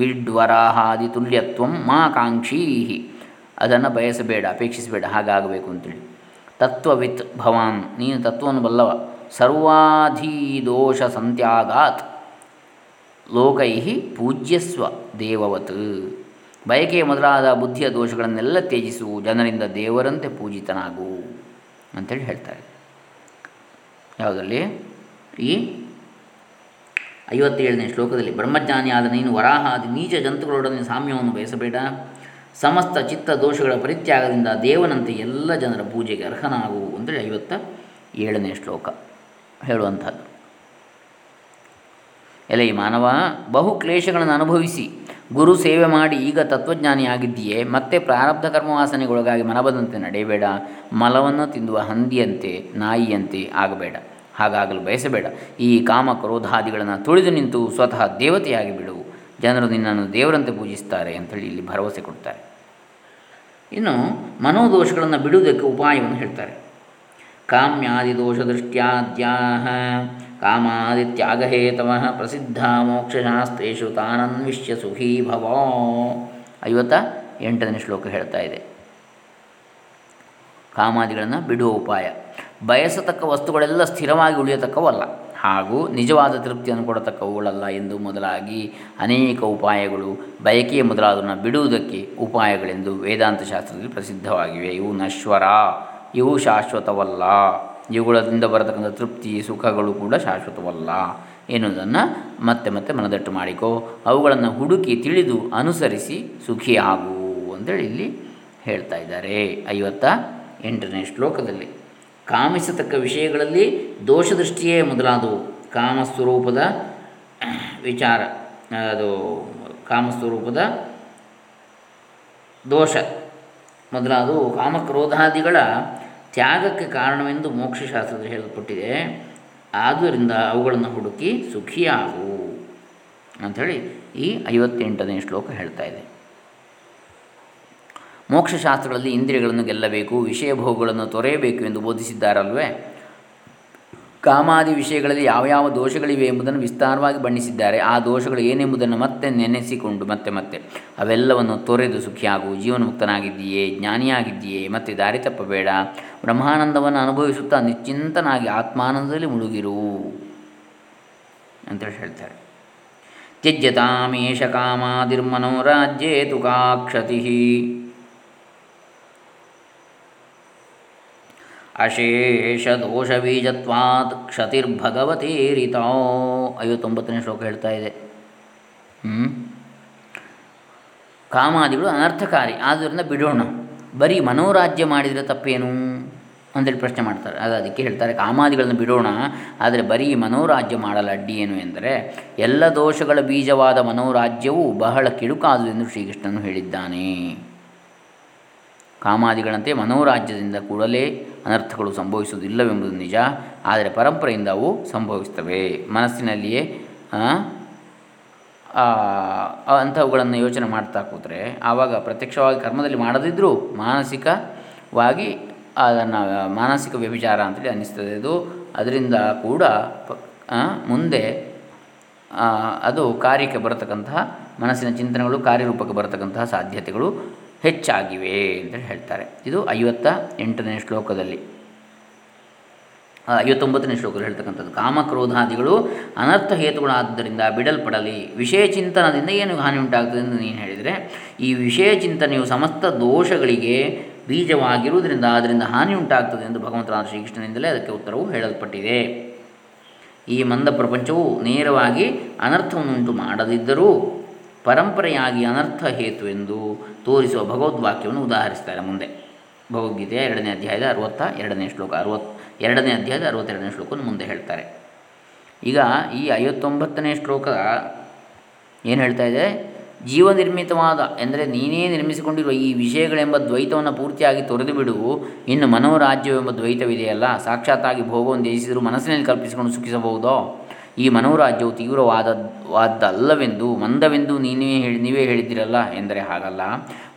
ವಿಡ್ ವರಾಹಾದಿ ತುಲ್ಯತ್ವಂ ಮಾ ಕಾಂಕ್ಷೀ, ಅದನ್ನು ಬಯಸಬೇಡ, ಅಪೇಕ್ಷಿಸಬೇಡ, ಹಾಗಾಗಬೇಕು ಅಂತೇಳಿ. ತತ್ವವಿತ್ ಭವಾನ್, ನೀನು ತತ್ವವನ್ನು ಬಲ್ಲವ. ಸರ್ವಾಧೀ ದೋಷ ಸಂತ್ಯಾಗಾತ್ ಲೋಕೈ ಪೂಜ್ಯಸ್ವ ದೇವವತ್, ಬಯಕೆಯ ಮೊದಲಾದ ಬುದ್ಧಿಯ ದೋಷಗಳನ್ನೆಲ್ಲ ತ್ಯಜಿಸು, ಜನರಿಂದ ದೇವರಂತೆ ಪೂಜಿತನಾಗು ಅಂಥೇಳಿ ಹೇಳ್ತಾರೆ. ಯಾವುದರಲ್ಲಿ? ಈ ಐವತ್ತೇಳನೇ ಶ್ಲೋಕದಲ್ಲಿ. ಬ್ರಹ್ಮಜ್ಞಾನಿಯಾದ ನೀನು ವರಾಹಾದಿ ನೀಚ ಜಂತುಗಳೊಡನೆ ಸಾಮ್ಯವನ್ನು ಬಯಸಬೇಡ. ಸಮಸ್ತ ಚಿತ್ತ ದೋಷಗಳ ಪರಿತ್ಯಾಗದಿಂದ ದೇವನಂತೆ ಎಲ್ಲ ಜನರ ಪೂಜೆಗೆ ಅರ್ಹನಾಗು ಅಂತೇಳಿ ಐವತ್ತ ಏಳನೇ ಶ್ಲೋಕ ಹೇಳುವಂಥದ್ದು. ಎಲೆ ಈ ಮಾನವ, ಬಹು ಕ್ಲೇಷಗಳನ್ನು ಅನುಭವಿಸಿ ಗುರು ಸೇವೆ ಮಾಡಿ ಈಗ ತತ್ವಜ್ಞಾನಿಯಾಗಿದ್ದೀಯೇ. ಮತ್ತೆ ಪ್ರಾರಬ್ಧ ಕರ್ಮವಾಸನೆಗೊಳಗಾಗಿ ಮನಬಂದಂತೆ ನಡೆಯಬೇಡ. ಮಲವನ್ನು ತಿನ್ನುವ ಹಂದಿಯಂತೆ ನಾಯಿಯಂತೆ ಆಗಬೇಡ, ಹಾಗಾಗಲು ಬಯಸಬೇಡ. ಈ ಕಾಮ ಕ್ರೋಧಾದಿಗಳನ್ನು ತುಳಿದು ನಿಂತು ಸ್ವತಃ ದೇವತೆಯಾಗಿ ಬಿಡು. ಜನರು ನಿನ್ನನ್ನು ದೇವರಂತೆ ಪೂಜಿಸ್ತಾರೆ ಅಂತೇಳಿ ಇಲ್ಲಿ ಭರವಸೆ ಕೊಡ್ತಾರೆ. ಇನ್ನು ಮನೋದೋಷಗಳನ್ನು ಬಿಡುವುದಕ್ಕೆ ಉಪಾಯವನ್ನು ಹೇಳ್ತಾರೆ. ಕಾಮ್ಯಾದಿದೋಷದೃಷ್ಟ್ಯಾದ್ಯಾ ಕಾಮಾದಿತ್ಯಾಗಹೇತವಃ ಪ್ರಸಿದ್ಧ ಮೋಕ್ಷಶಾಸ್ತ್ರೇಷು ತಾನನ್ವಿಷ್ಯ ಸುಖೀ ಭವ. ಐವತ್ತ ಎಂಟನೇ ಶ್ಲೋಕ ಹೇಳ್ತಾ ಇದೆ ಕಾಮಾದಿಗಳನ್ನು ಬಿಡುವ ಉಪಾಯ. ಬಯಸತಕ್ಕ ವಸ್ತುಗಳೆಲ್ಲ ಸ್ಥಿರವಾಗಿ ಉಳಿಯತಕ್ಕವಲ್ಲ ಹಾಗೂ ನಿಜವಾದ ತೃಪ್ತಿಯನ್ನು ಕೊಡತಕ್ಕವುಗಳಲ್ಲ ಎಂದು ಮೊದಲಾಗಿ ಅನೇಕ ಉಪಾಯಗಳು ಬಯಕೆಯ ಮೊದಲಾದನ್ನು ಬಿಡುವುದಕ್ಕೆ ಉಪಾಯಗಳೆಂದು ವೇದಾಂತ ಶಾಸ್ತ್ರದಲ್ಲಿ ಪ್ರಸಿದ್ಧವಾಗಿವೆ. ಇವು ನಶ್ವರ, ಇವು ಶಾಶ್ವತವಲ್ಲ. ಇವುಗಳಿಂದ ಬರತಕ್ಕಂಥ ತೃಪ್ತಿ ಸುಖಗಳು ಕೂಡ ಶಾಶ್ವತವಲ್ಲ ಎನ್ನುವುದನ್ನು ಮತ್ತೆ ಮತ್ತೆ ಮನದಟ್ಟು ಮಾಡಿಕೋ. ಅವುಗಳನ್ನು ಹುಡುಕಿ ತಿಳಿದು ಅನುಸರಿಸಿ ಸುಖಿ ಆಗು ಅಂತೇಳಿ ಇಲ್ಲಿ ಹೇಳ್ತಾ ಇದ್ದಾರೆ ಐವತ್ತ ಎಂಟನೇ ಶ್ಲೋಕದಲ್ಲಿ. ಕಾಮಿಸತಕ್ಕ ವಿಷಯಗಳಲ್ಲಿ ದೋಷದೃಷ್ಟಿಯೇ ಮೊದಲಾದವು. ಕಾಮಸ್ವರೂಪದ ವಿಚಾರ, ಅದು ಕಾಮಸ್ವರೂಪದ ದೋಷ ಮೊದಲಾದವು ಕಾಮಕ್ರೋಧಾದಿಗಳ ತ್ಯಾಗಕ್ಕೆ ಕಾರಣವೆಂದು ಮೋಕ್ಷಶಾಸ್ತ್ರದಲ್ಲಿ ಹೇಳಲ್ಪಟ್ಟಿದೆ. ಆದ್ದರಿಂದ ಅವುಗಳನ್ನು ಹುಡುಕಿ ಸುಖಿಯಾಗು ಅಂಥೇಳಿ ಈ ಐವತ್ತೆಂಟನೇ ಶ್ಲೋಕ ಹೇಳ್ತಾ ಇದೆ. ಮೋಕ್ಷಶಾಸ್ತ್ರಗಳಲ್ಲಿ ಇಂದ್ರಿಯಗಳನ್ನು ಗೆಲ್ಲಬೇಕು, ವಿಷಯ ಭೋಗಗಳನ್ನು ತೊರೆಯಬೇಕು ಎಂದು ಬೋಧಿಸಿದ್ದಾರಲ್ವೇ. ಕಾಮಾದಿ ವಿಷಯಗಳಲ್ಲಿ ಯಾವ ಯಾವ ದೋಷಗಳಿವೆ ಎಂಬುದನ್ನು ವಿಸ್ತಾರವಾಗಿ ಬಣ್ಣಿಸಿದ್ದಾರೆ. ಆ ದೋಷಗಳು ಏನೆಂಬುದನ್ನು ಮತ್ತೆ ನೆನೆಸಿಕೊಂಡು ಮತ್ತೆ ಮತ್ತೆ ಅವೆಲ್ಲವನ್ನು ತೊರೆದು ಸುಖಿಯಾಗು, ಜೀವನಮುಕ್ತನಾಗಿದ್ದೀಯೇ, ಜ್ಞಾನಿಯಾಗಿದ್ದೀಯೇ, ಮತ್ತೆ ದಾರಿ ತಪ್ಪಬೇಡ, ಬ್ರಹ್ಮಾನಂದವನ್ನು ಅನುಭವಿಸುತ್ತಾ ನಿಶ್ಚಿಂತನಾಗಿ ಆತ್ಮಾನಂದದಲ್ಲಿ ಮುಳುಗಿರು ಅಂತೇಳಿ ಹೇಳ್ತಾರೆ. ತ್ಯಜ್ಯತಾಮೇಷ ಕಾಮಾದಿರ್ಮನೋರಾಜ್ಯೇ ತು ಕಾಕ್ಷತಿ ಅಶೇಷ ದೋಷ ಬೀಜತ್ವಾತ್ ಕ್ಷತಿರ್ಭಗವತೀರಿತೋ ಐವತ್ತೊಂಬತ್ತನೇ ಶ್ಲೋಕ ಹೇಳ್ತಾ ಇದೆ. ಕಾಮಾದಿಗಳು ಅನರ್ಥಕಾರಿ, ಆದ್ದರಿಂದ ಬಿಡೋಣ, ಬರೀ ಮನೋರಾಜ್ಯ ಮಾಡಿದರೆ ತಪ್ಪೇನು ಅಂತೇಳಿ ಪ್ರಶ್ನೆ ಮಾಡ್ತಾರೆ. ಅದು ಅದಕ್ಕೆ ಹೇಳ್ತಾರೆ ಕಾಮಾದಿಗಳನ್ನು ಬಿಡೋಣ, ಆದರೆ ಬರೀ ಮನೋರಾಜ್ಯ ಮಾಡಲು ಅಡ್ಡಿ ಏನು ಎಂದರೆ ಎಲ್ಲ ದೋಷಗಳ ಬೀಜವಾದ ಮನೋರಾಜ್ಯವು ಬಹಳ ಕಿಡುಕಾದು ಎಂದು ಶ್ರೀಕೃಷ್ಣನು ಹೇಳಿದ್ದಾನೆ. ಕಾಮಾದಿಗಳಂತೆ ಮನೋರಾಜ್ಯದಿಂದ ಕೂಡಲೇ ಅನರ್ಥಗಳು ಸಂಭವಿಸುವುದಿಲ್ಲವೆಂಬುದು ನಿಜ, ಆದರೆ ಪರಂಪರೆಯಿಂದ ಅವು ಸಂಭವಿಸ್ತವೆ. ಮನಸ್ಸಿನಲ್ಲಿಯೇ ಅಂಥವುಗಳನ್ನು ಯೋಚನೆ ಮಾಡ್ತಾ ಕೂತರೆ ಆವಾಗ ಪ್ರತ್ಯಕ್ಷವಾಗಿ ಕರ್ಮದಲ್ಲಿ ಮಾಡದಿದ್ದರೂ ಮಾನಸಿಕವಾಗಿ ಅದನ್ನು ಮಾನಸಿಕ ವ್ಯಭಿಚಾರ ಅಂತೇಳಿ ಅನ್ನಿಸ್ತದೆ. ಅದು ಅದರಿಂದ ಕೂಡ ಮುಂದೆ ಅದು ಕಾರ್ಯಕ್ಕೆ ಬರತಕ್ಕಂತಹ ಮನಸ್ಸಿನ ಚಿಂತನೆಗಳು ಕಾರ್ಯರೂಪಕ್ಕೆ ಬರತಕ್ಕಂತಹ ಸಾಧ್ಯತೆಗಳು ಹೆಚ್ಚಾಗಿವೆ ಅಂತೇಳಿ ಹೇಳ್ತಾರೆ. ಇದು ಐವತ್ತ ಎಂಟನೇ ಶ್ಲೋಕದಲ್ಲಿ ಐವತ್ತೊಂಬತ್ತನೇ ಶ್ಲೋಕದಲ್ಲಿ ಹೇಳ್ತಕ್ಕಂಥದ್ದು. ಕಾಮಕ್ರೋಧಾದಿಗಳು ಅನರ್ಥ ಹೇತುಗಳಾದ್ದರಿಂದ ಬಿಡಲ್ಪಡಲಿ. ವಿಷಯ ಚಿಂತನದಿಂದ ಏನು ಹಾನಿ ಉಂಟಾಗ್ತದೆ ಎಂದು ನೀನು ಹೇಳಿದರೆ, ಈ ವಿಷಯ ಚಿಂತನೆಯು ಸಮಸ್ತ ದೋಷಗಳಿಗೆ ಬೀಜವಾಗಿರುವುದರಿಂದ ಅದರಿಂದ ಹಾನಿ ಉಂಟಾಗ್ತದೆ ಎಂದು ಭಗವಂತನಾದ ಶ್ರೀಕೃಷ್ಣನಿಂದಲೇ ಅದಕ್ಕೆ ಉತ್ತರವು ಹೇಳಲ್ಪಟ್ಟಿದೆ. ಈ ಮಂದ ಪ್ರಪಂಚವು ನೇರವಾಗಿ ಅನರ್ಥವನ್ನುಂಟು ಮಾಡದಿದ್ದರೂ ಪರಂಪರೆಯಾಗಿ ಅನರ್ಥ ಹೇತು ಎಂದು ತೋರಿಸುವ ಭಗವದ್ವಾಕ್ಯವನ್ನು ಉದಾಹರಿಸ್ತಾರೆ ಮುಂದೆ ಭಗವದ್ಗೀತೆಯ ಎರಡನೇ ಅಧ್ಯಾಯದ ಅರವತ್ತ ಎರಡನೇ ಶ್ಲೋಕ ಅರವತ್ತು ಎರಡನೇ ಅಧ್ಯಾಯದ ಅರವತ್ತೆರಡನೇ ಶ್ಲೋಕವನ್ನು ಮುಂದೆ ಹೇಳ್ತಾರೆ. ಈಗ ಈ ಐವತ್ತೊಂಬತ್ತನೇ ಶ್ಲೋಕ ಏನು ಹೇಳ್ತಾ ಇದೆ? ಜೀವ ನಿರ್ಮಿತವಾದ ಎಂದರೆ ನೀನೇ ನಿರ್ಮಿಸಿಕೊಂಡಿರುವ ಈ ವಿಷಯಗಳೆಂಬ ದ್ವೈತವನ್ನು ಪೂರ್ತಿಯಾಗಿ ತೊರೆದು ಬಿಡು. ಇನ್ನು ಮನೋರಾಜ್ಯವೆಂಬ ದ್ವೈತವಿದೆಯಲ್ಲ, ಸಾಕ್ಷಾತ್ತಾಗಿ ಭೋಗವನ್ನು ದ್ವೇಷಿಸಿದರೂ ಮನಸ್ಸಿನಲ್ಲಿ ಕಲ್ಪಿಸಿಕೊಂಡು ಸುಖಿಸಬಹುದೋ? ಈ ಮನೋರಾಜ್ಯವು ತೀವ್ರವಾದದ್ದಲ್ಲವೆಂದು ಮಂದವೆಂದು ನೀನೇ ಹೇಳಿ ನೀವೇ ಹೇಳಿದ್ದೀರಲ್ಲ. ಎಂದರೆ ಹಾಗಲ್ಲ,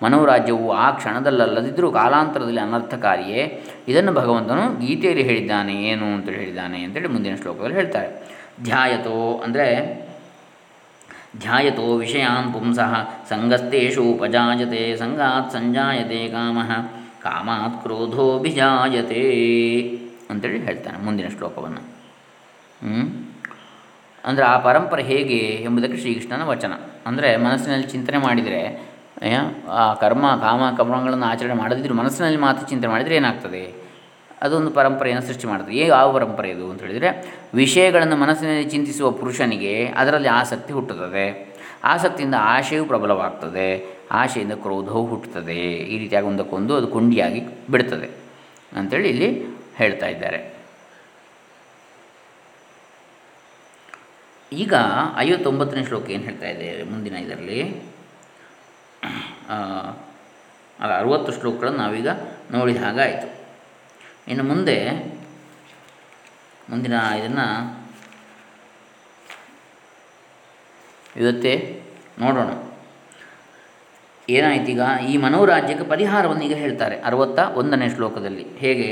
ಮನೋರಾಜ್ಯವು ಆ ಕ್ಷಣದಲ್ಲಲ್ಲದಿದ್ದರೂ ಕಾಲಾಂತರದಲ್ಲಿ ಅನರ್ಥಕಾರಿಯೇ. ಇದನ್ನು ಭಗವಂತನು ಗೀತೆಯಲ್ಲಿ ಹೇಳಿದ್ದಾನೆ. ಏನು ಅಂತೇಳಿ ಹೇಳಿದ್ದಾನೆ ಅಂತೇಳಿ ಮುಂದಿನ ಶ್ಲೋಕದಲ್ಲಿ ಹೇಳ್ತಾರೆ. ಧ್ಯಾಯತೋ ಅಂದರೆ ಧ್ಯಾಯತೋ ವಿಷಯಾನ್ ಪುಂಸಃ ಸಂಗಸ್ತೇಷು ಉಪಜಾಯತೆ ಸಂಗಾತ್ ಸಂಜಾಯತೆ ಕಾಮಃ ಕಾಮಾತ್ ಕ್ರೋಧೋಭಿಜಾಯತೆ ಅಂತೇಳಿ ಹೇಳ್ತಾನೆ ಮುಂದಿನ ಶ್ಲೋಕವನ್ನು. ಅಂದರೆ ಆ ಪರಂಪರೆ ಹೇಗೆ ಎಂಬುದಕ್ಕೆ ಶ್ರೀಕೃಷ್ಣನ ವಚನ. ಅಂದರೆ ಮನಸ್ಸಿನಲ್ಲಿ ಚಿಂತನೆ ಮಾಡಿದರೆ ಆ ಕರ್ಮ ಕಾಮ ಕರ್ಮಗಳನ್ನು ಆಚರಣೆ ಮಾಡದಿದ್ದರೂ ಮನಸ್ಸಿನಲ್ಲಿ ಮಾತ್ರ ಚಿಂತನೆ ಮಾಡಿದರೆ ಏನಾಗ್ತದೆ? ಅದೊಂದು ಪರಂಪರೆಯನ್ನು ಸೃಷ್ಟಿ ಮಾಡ್ತದೆ. ಏ ಯಾವ ಪರಂಪರೆ ಇದು ಅಂತ ಹೇಳಿದರೆ, ವಿಷಯಗಳನ್ನು ಮನಸ್ಸಿನಲ್ಲಿ ಚಿಂತಿಸುವ ಪುರುಷನಿಗೆ ಅದರಲ್ಲಿ ಆಸಕ್ತಿ ಹುಟ್ಟುತ್ತದೆ. ಆಸಕ್ತಿಯಿಂದ ಆಶೆಯು ಪ್ರಬಲವಾಗ್ತದೆ, ಆಶೆಯಿಂದ ಕ್ರೋಧವು ಹುಟ್ಟುತ್ತದೆ. ಈ ರೀತಿಯಾಗಿ ಒಂದಕ್ಕೊಂದು ಅದು ಕೊಂಡಿಯಾಗಿ ಬಿಡ್ತದೆ ಅಂಥೇಳಿ ಇಲ್ಲಿ ಹೇಳ್ತಾ ಇದ್ದಾರೆ. ಈಗ ಐವತ್ತೊಂಬತ್ತನೇ ಶ್ಲೋಕ ಏನು ಹೇಳ್ತಾ ಇದೆ ಮುಂದಿನ ಇದರಲ್ಲಿ ಅಲ್ಲ, ಅರುವತ್ತು ಶ್ಲೋಕಗಳನ್ನು ನಾವೀಗ ನೋಡಿದ ಹಾಗಾಯಿತು. ಇನ್ನು ಮುಂದೆ ಮುಂದಿನ ಇದನ್ನು ಇವತ್ತೇ ನೋಡೋಣ ಏನಾಯ್ತೀಗ. ಈ ಮನೋರಾಜ್ಯಕ್ಕೆ ಪರಿಹಾರವನ್ನು ಈಗ ಹೇಳ್ತಾರೆ ಅರುವತ್ತ ಒಂದನೇ ಶ್ಲೋಕದಲ್ಲಿ. ಹೇಗೆ?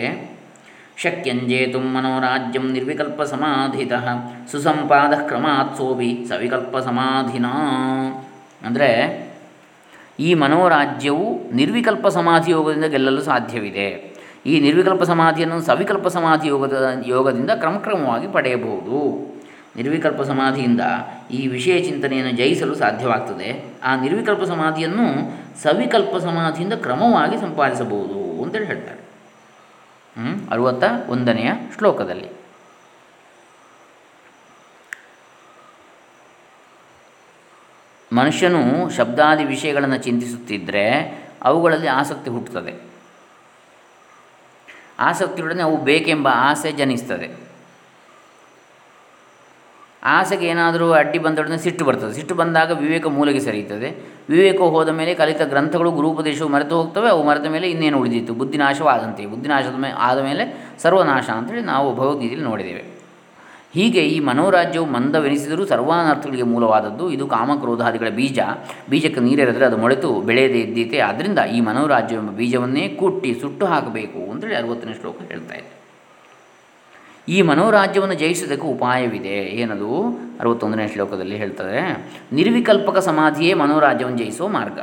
ಶಕ್ಯಂಜೇತು ಮನೋರಾಜ್ಯಂ ನಿರ್ವಿಕಲ್ಪಸಮಾಧಿತಃ ಸುಸಂಪಾದಃ ಕ್ರಮಾತ್ ಸೋಪಿ ಸವಿಕಲ್ಪಸಮಾಧಿನಾ. ಅಂದರೆ ಈ ಮನೋರಾಜ್ಯವು ನಿರ್ವಿಕಲ್ಪ ಸಮಾಧಿ ಯೋಗದಿಂದ ಗೆಲ್ಲಲು ಸಾಧ್ಯವಿದೆ. ಈ ನಿರ್ವಿಕಲ್ಪ ಸಮಾಧಿಯನ್ನು ಸವಿಕಲ್ಪ ಸಮಾಧಿ ಯೋಗದ ಯೋಗದಿಂದ ಕ್ರಮಕ್ರಮವಾಗಿ ಪಡೆಯಬಹುದು. ನಿರ್ವಿಕಲ್ಪ ಸಮಾಧಿಯಿಂದ ಈ ವಿಷಯ ಚಿಂತನೆಯನ್ನು ಜಯಿಸಲು ಸಾಧ್ಯವಾಗ್ತದೆ. ಆ ನಿರ್ವಿಕಲ್ಪ ಸಮಾಧಿಯನ್ನು ಸವಿಕಲ್ಪ ಸಮಾಧಿಯಿಂದ ಕ್ರಮವಾಗಿ ಸಂಪಾದಿಸಬಹುದು ಅಂತೇಳಿ ಹೇಳ್ತಾರೆ ಅರುವತ್ತ ಒಂದನೆಯ ಶ್ಲೋಕದಲ್ಲಿ. ಮನುಷ್ಯನು ಶಬ್ದಾದಿ ವಿಷಯಗಳನ್ನು ಚಿಂತಿಸುತ್ತಿದ್ದರೆ ಅವುಗಳಲ್ಲಿ ಆಸಕ್ತಿ ಹುಟ್ಟುತ್ತದೆ. ಆಸಕ್ತಿಯೊಡನೆ ಅವು ಬೇಕೆಂಬ ಆಸೆ ಜನಿಸ್ತದೆ. ಆಸೆಗೆ ಏನಾದರೂ ಅಡ್ಡಿ ಬಂದೊಡನೆ ಸಿಟ್ಟು ಬರ್ತದೆ. ಸಿಟ್ಟು ಬಂದಾಗ ವಿವೇಕ ಮೂಲೆಗೆ ಸರಿಯುತ್ತದೆ. ವಿವೇಕ ಹೋದ ಮೇಲೆ ಕಲಿತ ಗ್ರಂಥಗಳು ಗುರುಪದೇಶವು ಮರೆತು ಹೋಗ್ತವೆ. ಅವು ಮರೆತ ಮೇಲೆ ಇನ್ನೇನು ಉಳಿದಿತ್ತು? ಬುದ್ಧಿನಾಶವಾದಂತೆ. ಬುದ್ಧಿನಾಶದ ಮೇ ಆದ ಮೇಲೆ ಸರ್ವನಾಶ ಅಂತೇಳಿ ನಾವು ಭಗವದ್ಗೀತೆಯಲ್ಲಿ ನೋಡಿದ್ದೇವೆ. ಹೀಗೆ ಈ ಮನೋರಾಜ್ಯವು ಮಂದವೆನಿಸಿದರೂ ಸರ್ವಾನರ್ಥಗಳಿಗೆ ಮೂಲವಾದದ್ದು. ಇದು ಕಾಮಕ್ರೋಧಾದಿಗಳ ಬೀಜ. ಬೀಜಕ್ಕೆ ನೀರೆರೆದರೆ ಅದು ಮೊಳೆತು ಬೆಳೆಯದೇ ಇದ್ದೀತೆ. ಆದ್ದರಿಂದ ಈ ಮನೋರಾಜ್ಯವೆಂಬ ಬೀಜವನ್ನೇ ಕುಟ್ಟಿ ಸುಟ್ಟು ಹಾಕಬೇಕು ಅಂತೇಳಿ ಅರವತ್ತನೇ ಶ್ಲೋಕ ಹೇಳ್ತಾ ಇದೆ. ಈ ಮನೋರಾಜ್ಯವನ್ನು ಜಯಿಸುವುದಕ್ಕೆ ಉಪಾಯವಿದೆ. ಏನದು? ಅರವತ್ತೊಂದನೇ ಶ್ಲೋಕದಲ್ಲಿ ಹೇಳ್ತಾರೆ, ನಿರ್ವಿಕಲ್ಪಕ ಸಮಾಧಿಯೇ ಮನೋರಾಜ್ಯವನ್ನು ಜಯಿಸುವ ಮಾರ್ಗ.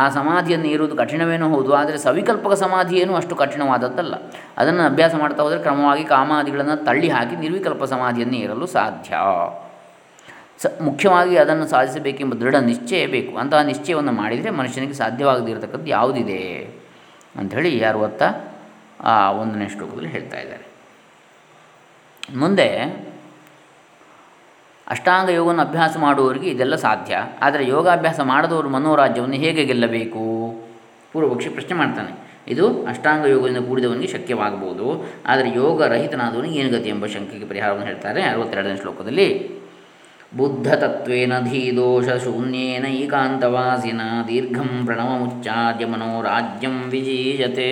ಆ ಸಮಾಧಿಯನ್ನು ಇರುವುದು ಕಠಿಣವೇನೋ ಹೌದು, ಆದರೆ ಸವಿಕಲ್ಪಕ ಸಮಾಧಿಯೇನು ಅಷ್ಟು ಕಠಿಣವಾದದ್ದಲ್ಲ. ಅದನ್ನು ಅಭ್ಯಾಸ ಮಾಡ್ತಾ ಹೋದರೆ ಕ್ರಮವಾಗಿ ಕಾಮಾದಿಗಳನ್ನು ತಳ್ಳಿ ಹಾಕಿ ನಿರ್ವಿಕಲ್ಪ ಸಮಾಧಿಯನ್ನೇ ಇರಲು ಸಾಧ್ಯ. ಸ ಮುಖ್ಯವಾಗಿ ಅದನ್ನು ಸಾಧಿಸಬೇಕೆಂಬ ದೃಢ ನಿಶ್ಚಯ ಬೇಕು. ಅಂತಹ ನಿಶ್ಚಯವನ್ನು ಮಾಡಿದರೆ ಮನುಷ್ಯನಿಗೆ ಸಾಧ್ಯವಾಗದಿರತಕ್ಕದ್ದು ಯಾವುದಿದೆ ಅಂಥೇಳಿ ಅರವತ್ತ ಒಂದನೇ ಶ್ಲೋಕದಲ್ಲಿ ಹೇಳ್ತಾ ಇದ್ದಾರೆ. ಮುಂದೆ ಅಷ್ಟಾಂಗ ಯೋಗವನ್ನು ಅಭ್ಯಾಸ ಮಾಡುವವರಿಗೆ ಇದೆಲ್ಲ ಸಾಧ್ಯ. ಆದರೆ ಯೋಗಾಭ್ಯಾಸ ಮಾಡದವರು ಮನೋರಾಜ್ಯವನ್ನು ಹೇಗೆ ಗೆಲ್ಲಬೇಕು? ಪೂರ್ವಪಕ್ಷಿ ಪ್ರಶ್ನೆ ಮಾಡ್ತಾನೆ. ಇದು ಅಷ್ಟಾಂಗ ಯೋಗದಿಂದ ಕೂಡಿದವನಿಗೆ ಶಕ್ಯವಾಗಬಹುದು, ಆದರೆ ಯೋಗರಹಿತನಾದವನಿಗೆ ಏನು ಗತಿ ಎಂಬ ಶಂಕೆಗೆ ಪರಿಹಾರವನ್ನು ಹೇಳ್ತಾರೆ ಅರವತ್ತೆರಡನೇ ಶ್ಲೋಕದಲ್ಲಿ. ಬುದ್ಧತತ್ವೇನ ಧೀದೋಷ ಶೂನ್ಯೇನ ಏಕಾಂತವಾಸಿನ ದೀರ್ಘಂ ಪ್ರಣವಮುಚ್ಚಾದ್ಯ ಮನೋರಾಜ್ಯಂ ವಿಜೀಯತೆ.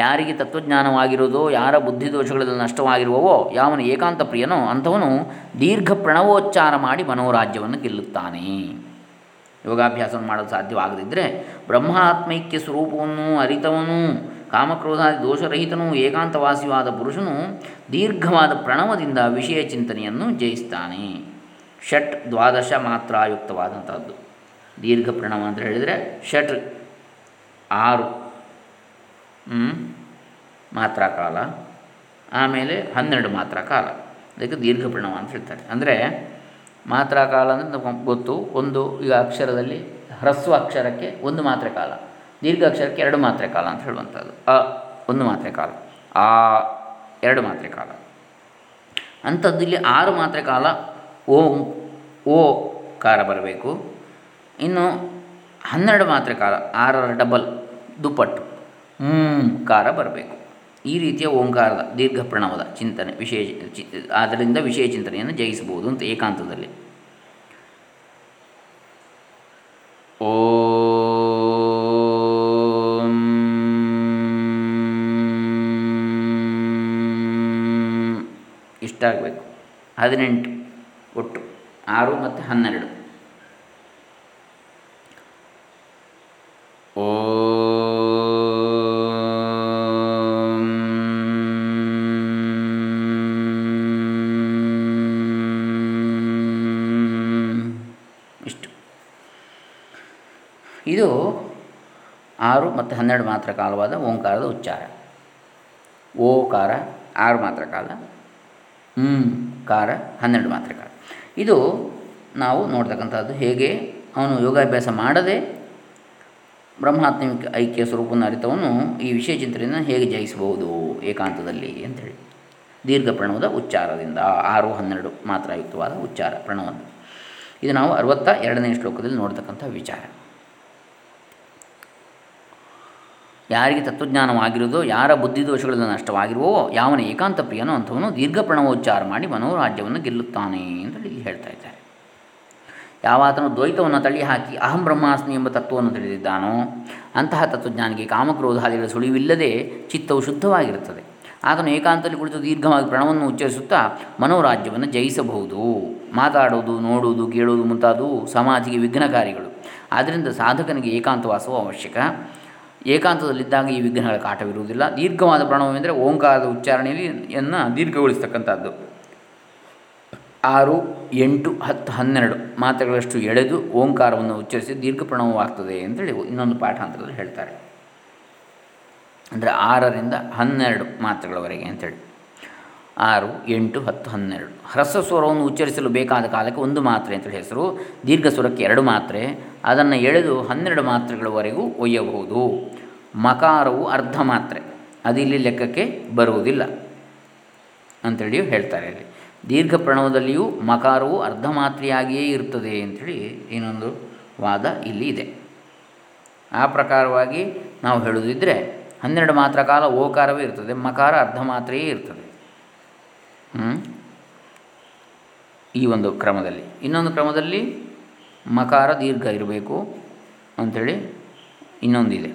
ಯಾರಿಗೆ ತತ್ವಜ್ಞಾನವಾಗಿರುವುದೋ, ಯಾರ ಬುದ್ಧಿದೋಷಗಳಲ್ಲಿ ನಷ್ಟವಾಗಿರುವವೋ, ಯಾವನು ಏಕಾಂತ ಪ್ರಿಯನೋ ಅಂಥವನು ದೀರ್ಘ ಪ್ರಣವೋಚ್ಚಾರ ಮಾಡಿ ಮನೋರಾಜ್ಯವನ್ನು ಗೆಲ್ಲುತ್ತಾನೆ. ಯೋಗಾಭ್ಯಾಸವನ್ನು ಮಾಡಲು ಸಾಧ್ಯವಾಗದಿದ್ದರೆ ಬ್ರಹ್ಮಾತ್ಮೈಕ್ಯ ಸ್ವರೂಪವನ್ನು ಅರಿತವನು, ಕಾಮಕ್ರೋಧಾದಿ ದೋಷರಹಿತನೂ ಏಕಾಂತವಾಸಿಯಾದ ಪುರುಷನು ದೀರ್ಘವಾದ ಪ್ರಣವದಿಂದ ವಿಷಯ ಚಿಂತನೆಯನ್ನು ಜಯಿಸ್ತಾನೆ. ಷಟ್ ದ್ವಾದಶ ಮಾತ್ರಾಯುಕ್ತವಾದಂಥದ್ದು ದೀರ್ಘ ಪ್ರಣವ ಅಂತ ಹೇಳಿದರೆ ಷಟ್ ಆರು ಮಾತ್ರಾಕಾಲ, ಆಮೇಲೆ ಹನ್ನೆರಡು ಮಾತ್ರಾಕಾಲ, ಅದಕ್ಕೆ ದೀರ್ಘ ಪ್ರಣವ ಅಂತ ಹೇಳ್ತಾರೆ. ಅಂದರೆ ಮಾತ್ರಾಕಾಲ ಅಂದರೆ ನಮಗೆ ಗೊತ್ತು, ಒಂದು ಈಗ ಅಕ್ಷರದಲ್ಲಿ ಹ್ರಸ್ವ ಅಕ್ಷರಕ್ಕೆ ಒಂದು ಮಾತ್ರೆ ಕಾಲ, ದೀರ್ಘ ಅಕ್ಷರಕ್ಕೆ ಎರಡು ಮಾತ್ರೆ ಕಾಲ ಅಂತ ಹೇಳುವಂಥದ್ದು. ಅ ಒಂದು ಮಾತ್ರೆ ಕಾಲ, ಆ ಎರಡು ಮಾತ್ರೆ ಕಾಲ ಅಂಥದ್ದು. ಇಲ್ಲಿ ಆರು ಮಾತ್ರೆ ಕಾಲ ಓಂ ಓ ಕಾರ ಬರಬೇಕು. ಇನ್ನು ಹನ್ನೆರಡು ಮಾತ್ರೆ ಕಾಲ ಆರರ ಡಬಲ್ ದುಪ್ಪಟ್ಟು ಓಂಕಾರ ಬರಬೇಕು. ಈ ರೀತಿಯ ಓಂಕಾರದ ದೀರ್ಘ ಪ್ರಣವದ ಚಿಂತನೆ ವಿಷಯ ಚಿ ಆದ್ದರಿಂದ ವಿಷಯ ಚಿಂತನೆಯನ್ನು ಜಯಿಸಬಹುದು ಅಂತ ಏಕಾಂತದಲ್ಲಿ. ಓ ಇಷ್ಟಾಗಬೇಕು. ಹದಿನೆಂಟು ಒಟ್ಟು ಆರು ಮತ್ತು ಹನ್ನೆರಡು. ಓ ಇದು ಆರು ಮತ್ತು ಹನ್ನೆರಡು ಮಾತ್ರ ಕಾಲವಾದ ಓಂಕಾರದ ಉಚ್ಚಾರ. ಓಕಾರ ಆರು ಮಾತ್ರ ಕಾಲ, ಕಾರ ಹನ್ನೆರಡು ಮಾತ್ರ ಕಾಲ. ಇದು ನಾವು ನೋಡ್ತಕ್ಕಂಥದ್ದು. ಹೇಗೆ ಅವನು ಯೋಗಾಭ್ಯಾಸ ಮಾಡದೆ ಬ್ರಹ್ಮಾತ್ಮಿಕ ಐಕ್ಯ ಸ್ವರೂಪವನ್ನು ಅರಿತವನು ಈ ವಿಷಯ ಚಿಂತನೆಯನ್ನು ಹೇಗೆ ಜಯಿಸಬಹುದು ಏಕಾಂತದಲ್ಲಿ ಅಂಥೇಳಿ ದೀರ್ಘ ಪ್ರಣವದ ಉಚ್ಚಾರದಿಂದ, ಆರು ಹನ್ನೆರಡು ಮಾತ್ರಾಯುಕ್ತವಾದ ಉಚ್ಚಾರ ಪ್ರಣವದ. ಇದು ನಾವು ಅರವತ್ತ ಎರಡನೇ ಶ್ಲೋಕದಲ್ಲಿ ನೋಡ್ತಕ್ಕಂಥ ವಿಚಾರ. ಯಾರಿಗೆ ತತ್ವಜ್ಞಾನವಾಗಿರುವುದೋ, ಯಾರ ಬುದ್ಧಿದೋಷಗಳಿಂದ ನಷ್ಟವಾಗಿರುವೋ, ಯಾವನ ಏಕಾಂತ ಪ್ರಿಯನೋ ಅಂಥವನು ದೀರ್ಘ ಪ್ರಣವೋಚ್ಚಾರ ಮಾಡಿ ಮನೋರಾಜ್ಯವನ್ನು ಗೆಲ್ಲುತ್ತಾನೆ ಅಂತೇಳಿ ಹೇಳ್ತಾ ಇದ್ದಾರೆ. ಯಾವಾತನು ದ್ವೈತವನ್ನು ತಳ್ಳಿ ಹಾಕಿ ಅಹಂ ಬ್ರಹ್ಮಾಸ್ಮಿ ಎಂಬ ತತ್ವವನ್ನು ತಿಳಿದಿದ್ದಾನೋ ಅಂತಹ ತತ್ವಜ್ಞಾನಿಗೆ ಕಾಮಕ್ರೋಧಾದಿಗಳ ಸುಳಿವಿಲ್ಲದೆ ಚಿತ್ತವು ಶುದ್ಧವಾಗಿರುತ್ತದೆ. ಆತನು ಏಕಾಂತದಲ್ಲಿ ಕುಳಿತು ದೀರ್ಘವಾಗಿ ಪ್ರಣವನ್ನು ಉಚ್ಚರಿಸುತ್ತಾ ಮನೋರಾಜ್ಯವನ್ನು ಜಯಿಸಬಹುದು. ಮಾತಾಡೋದು, ನೋಡುವುದು, ಕೇಳುವುದು ಮುಂತಾದವು ಸಮಾಧಿಗೆ ವಿಘ್ನಕಾರಿಗಳು. ಆದ್ದರಿಂದ ಸಾಧಕನಿಗೆ ಏಕಾಂತವಾಸವು ಅವಶ್ಯಕ. ಏಕಾಂತದಲ್ಲಿದ್ದಾಗ ಈ ವಿಘ್ನಗಳ ಕಾಟವಿರುವುದಿಲ್ಲ. ದೀರ್ಘವಾದ ಪ್ರಣವವೆಂದರೆ ಓಂಕಾರದ ಉಚ್ಚಾರಣೆಯಲ್ಲಿಯನ್ನು ದೀರ್ಘಗೊಳಿಸ್ತಕ್ಕಂಥದ್ದು. ಆರು, ಎಂಟು, ಹತ್ತು, ಹನ್ನೆರಡು ಮಾತ್ರೆಗಳಷ್ಟು ಎಳೆದು ಓಂಕಾರವನ್ನು ಉಚ್ಚರಿಸಿ ದೀರ್ಘ ಪ್ರಣವವಾಗ್ತದೆ ಅಂತೇಳಿ ಇನ್ನೊಂದು ಪಾಠಾಂತರದಲ್ಲಿ ಹೇಳ್ತಾರೆ. ಅಂದರೆ ಆರರಿಂದ ಹನ್ನೆರಡು ಮಾತ್ರೆಗಳವರೆಗೆ ಅಂಥೇಳಿ ಆರು, ಎಂಟು, ಹತ್ತು, ಹನ್ನೆರಡು. ಹ್ರಸ್ವ ಸ್ವರವನ್ನು ಉಚ್ಚರಿಸಲು ಬೇಕಾದ ಕಾಲಕ್ಕೆ ಒಂದು ಮಾತ್ರೆ ಅಂತೇಳಿ ಹೆಸರು. ದೀರ್ಘ ಸ್ವರಕ್ಕೆ ಎರಡು ಮಾತ್ರೆ. ಅದನ್ನು ಎಳೆದು ಹನ್ನೆರಡು ಮಾತ್ರೆಗಳವರೆಗೂ ಒಯ್ಯಬಹುದು. ಮಕಾರವು ಅರ್ಧ ಮಾತ್ರೆ, ಅದಿಲ್ಲಿ ಲೆಕ್ಕಕ್ಕೆ ಬರುವುದಿಲ್ಲ ಅಂಥೇಳಿಯೂ ಹೇಳ್ತಾರೆ. ಇಲ್ಲಿ ದೀರ್ಘ ಪ್ರಣವದಲ್ಲಿಯೂ ಮಕಾರವು ಅರ್ಧ ಮಾತ್ರೆಯಾಗಿಯೇ ಇರ್ತದೆ ಅಂಥೇಳಿ ಇನ್ನೊಂದು ವಾದ ಇಲ್ಲಿ ಇದೆ. ಆ ಪ್ರಕಾರವಾಗಿ ನಾವು ಹೇಳುವುದಿದ್ದರೆ ಹನ್ನೆರಡು ಮಾತ್ರ ಕಾಲ ಓಕಾರವೇ ಇರ್ತದೆ, ಮಕಾರ ಅರ್ಧ ಮಾತ್ರೆಯೇ ಇರ್ತದೆ ಈ ಒಂದು ಕ್ರಮದಲ್ಲಿ. ಇನ್ನೊಂದು ಕ್ರಮದಲ್ಲಿ ಮಕಾರ ದೀರ್ಘ ಇರಬೇಕು ಅಂಥೇಳಿ ಇನ್ನೊಂದಿದೆ.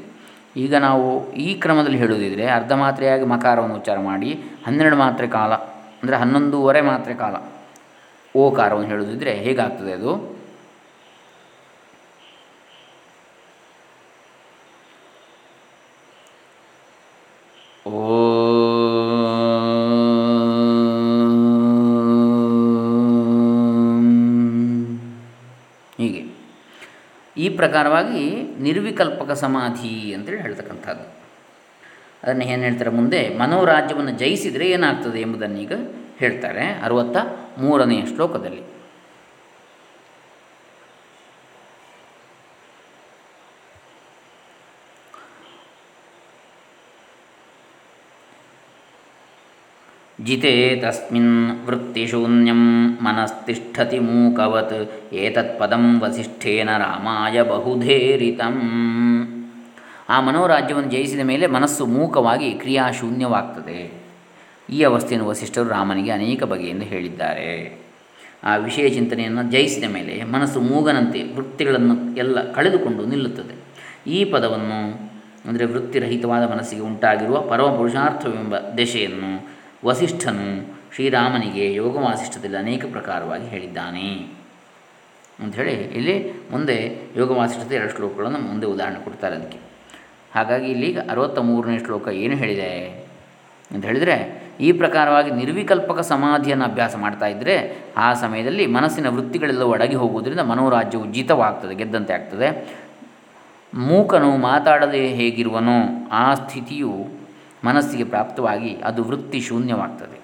ಈಗ ನಾವು ಈ ಕ್ರಮದಲ್ಲಿ ಹೇಳುವುದಿದ್ದರೆ ಅರ್ಧ ಮಾತ್ರೆಯಾಗಿ ಮಕಾರವನ್ನು ಉಚ್ಚಾರ ಮಾಡಿ ಹನ್ನೆರಡು ಮಾತ್ರೆ ಕಾಲ ಅಂದರೆ ಹನ್ನೊಂದೂವರೆ ಮಾತ್ರೆ ಕಾಲ ಓಕಾರವನ್ನು ಹೇಳುವುದಿದ್ದರೆ ಹೇಗಾಗ್ತದೆ ಅದು? ಓ ಹೀಗೆ ಈ ಪ್ರಕಾರವಾಗಿ ನಿರ್ವಿಕಲ್ಪಕ ಸಮಾಧಿ ಅಂತೇಳಿ ಹೇಳ್ತಕ್ಕಂಥದ್ದು. ಅದನ್ನು ಏನು ಹೇಳ್ತಾರೆ ಮುಂದೆ, ಮನೋರಾಜ್ಯವನ್ನು ಜಯಿಸಿದರೆ ಏನಾಗ್ತದೆ ಎಂಬುದನ್ನು ಈಗ ಹೇಳ್ತಾರೆ ಅರವತ್ತ ಮೂರನೆಯ ಶ್ಲೋಕದಲ್ಲಿ. ಜಿತೆ ತಸ್ಮಿನ್ ವೃತ್ತಿಶೂನ್ಯಂ ಮನಸ್ತಿಷ್ಠತಿ ಮೂಕವತ್ ಏತತ್ಪದಂ ವಸಿಷ್ಠೇನ ರಾಮಾಯ ಬಹುಧೇರಿತಂ. ಆ ಮನೋರಾಜ್ಯವನ್ನು ಜಯಿಸಿದ ಮೇಲೆ ಮನಸ್ಸು ಮೂಕವಾಗಿ ಕ್ರಿಯಾಶೂನ್ಯವಾಗ್ತದೆ. ಈ ಅವಸ್ಥೆಯನ್ನು ವಸಿಷ್ಠರು ರಾಮನಿಗೆ ಅನೇಕ ಬಗೆಯಿಂದ ಹೇಳಿದ್ದಾರೆ. ಆ ವಿಷಯ ಚಿಂತನೆಯನ್ನು ಜಯಿಸಿದ ಮೇಲೆ ಮನಸ್ಸು ಮೂಗನಂತೆ ವೃತ್ತಿಗಳನ್ನು ಎಲ್ಲ ಕಳೆದುಕೊಂಡು ನಿಲ್ಲುತ್ತದೆ. ಈ ಪದವನ್ನು ಅಂದರೆ ವೃತ್ತಿರಹಿತವಾದ ಮನಸ್ಸಿಗೆ ಉಂಟಾಗಿರುವ ಪರಮ ಪುರುಷಾರ್ಥವೆಂಬ ದೆಸೆಯನ್ನು ವಸಿಷ್ಠನು ಶ್ರೀರಾಮನಿಗೆ ಯೋಗ ವಾಸಿಷ್ಠದಲ್ಲಿ ಅನೇಕ ಪ್ರಕಾರವಾಗಿ ಹೇಳಿದ್ದಾನೆ ಅಂಥೇಳಿ ಇಲ್ಲಿ ಮುಂದೆ ಯೋಗ ವಾಸಿಷ್ಠತೆ ಎರಡು ಶ್ಲೋಕಗಳನ್ನು ಮುಂದೆ ಉದಾಹರಣೆ ಕೊಡ್ತಾರೆ. ಅದಕ್ಕೆ ಹಾಗಾಗಿ ಇಲ್ಲಿಗ ಅರವತ್ತ ಮೂರನೇ ಶ್ಲೋಕ ಏನು ಹೇಳಿದೆ ಅಂತ ಹೇಳಿದರೆ, ಈ ಪ್ರಕಾರವಾಗಿ ನಿರ್ವಿಕಲ್ಪಕ ಸಮಾಧಿಯನ್ನು ಅಭ್ಯಾಸ ಮಾಡ್ತಾ ಇದ್ದರೆ ಆ ಸಮಯದಲ್ಲಿ ಮನಸ್ಸಿನ ವೃತ್ತಿಗಳೆಲ್ಲ ಒಡಗಿ ಹೋಗುವುದರಿಂದ ಮನೋರಾಜ್ಯವು ಜಿತವಾಗ್ತದೆ, ಗೆದ್ದಂತೆ ಆಗ್ತದೆ. ಮೂಕನು ಮಾತಾಡದೆ ಹೇಗಿರುವನೋ ಆ ಸ್ಥಿತಿಯು ಮನಸ್ಸಿಗೆ ಪ್ರಾಪ್ತವಾಗಿ ಅದು ವೃತ್ತಿ ಶೂನ್ಯವಾಗ್ತದೆ.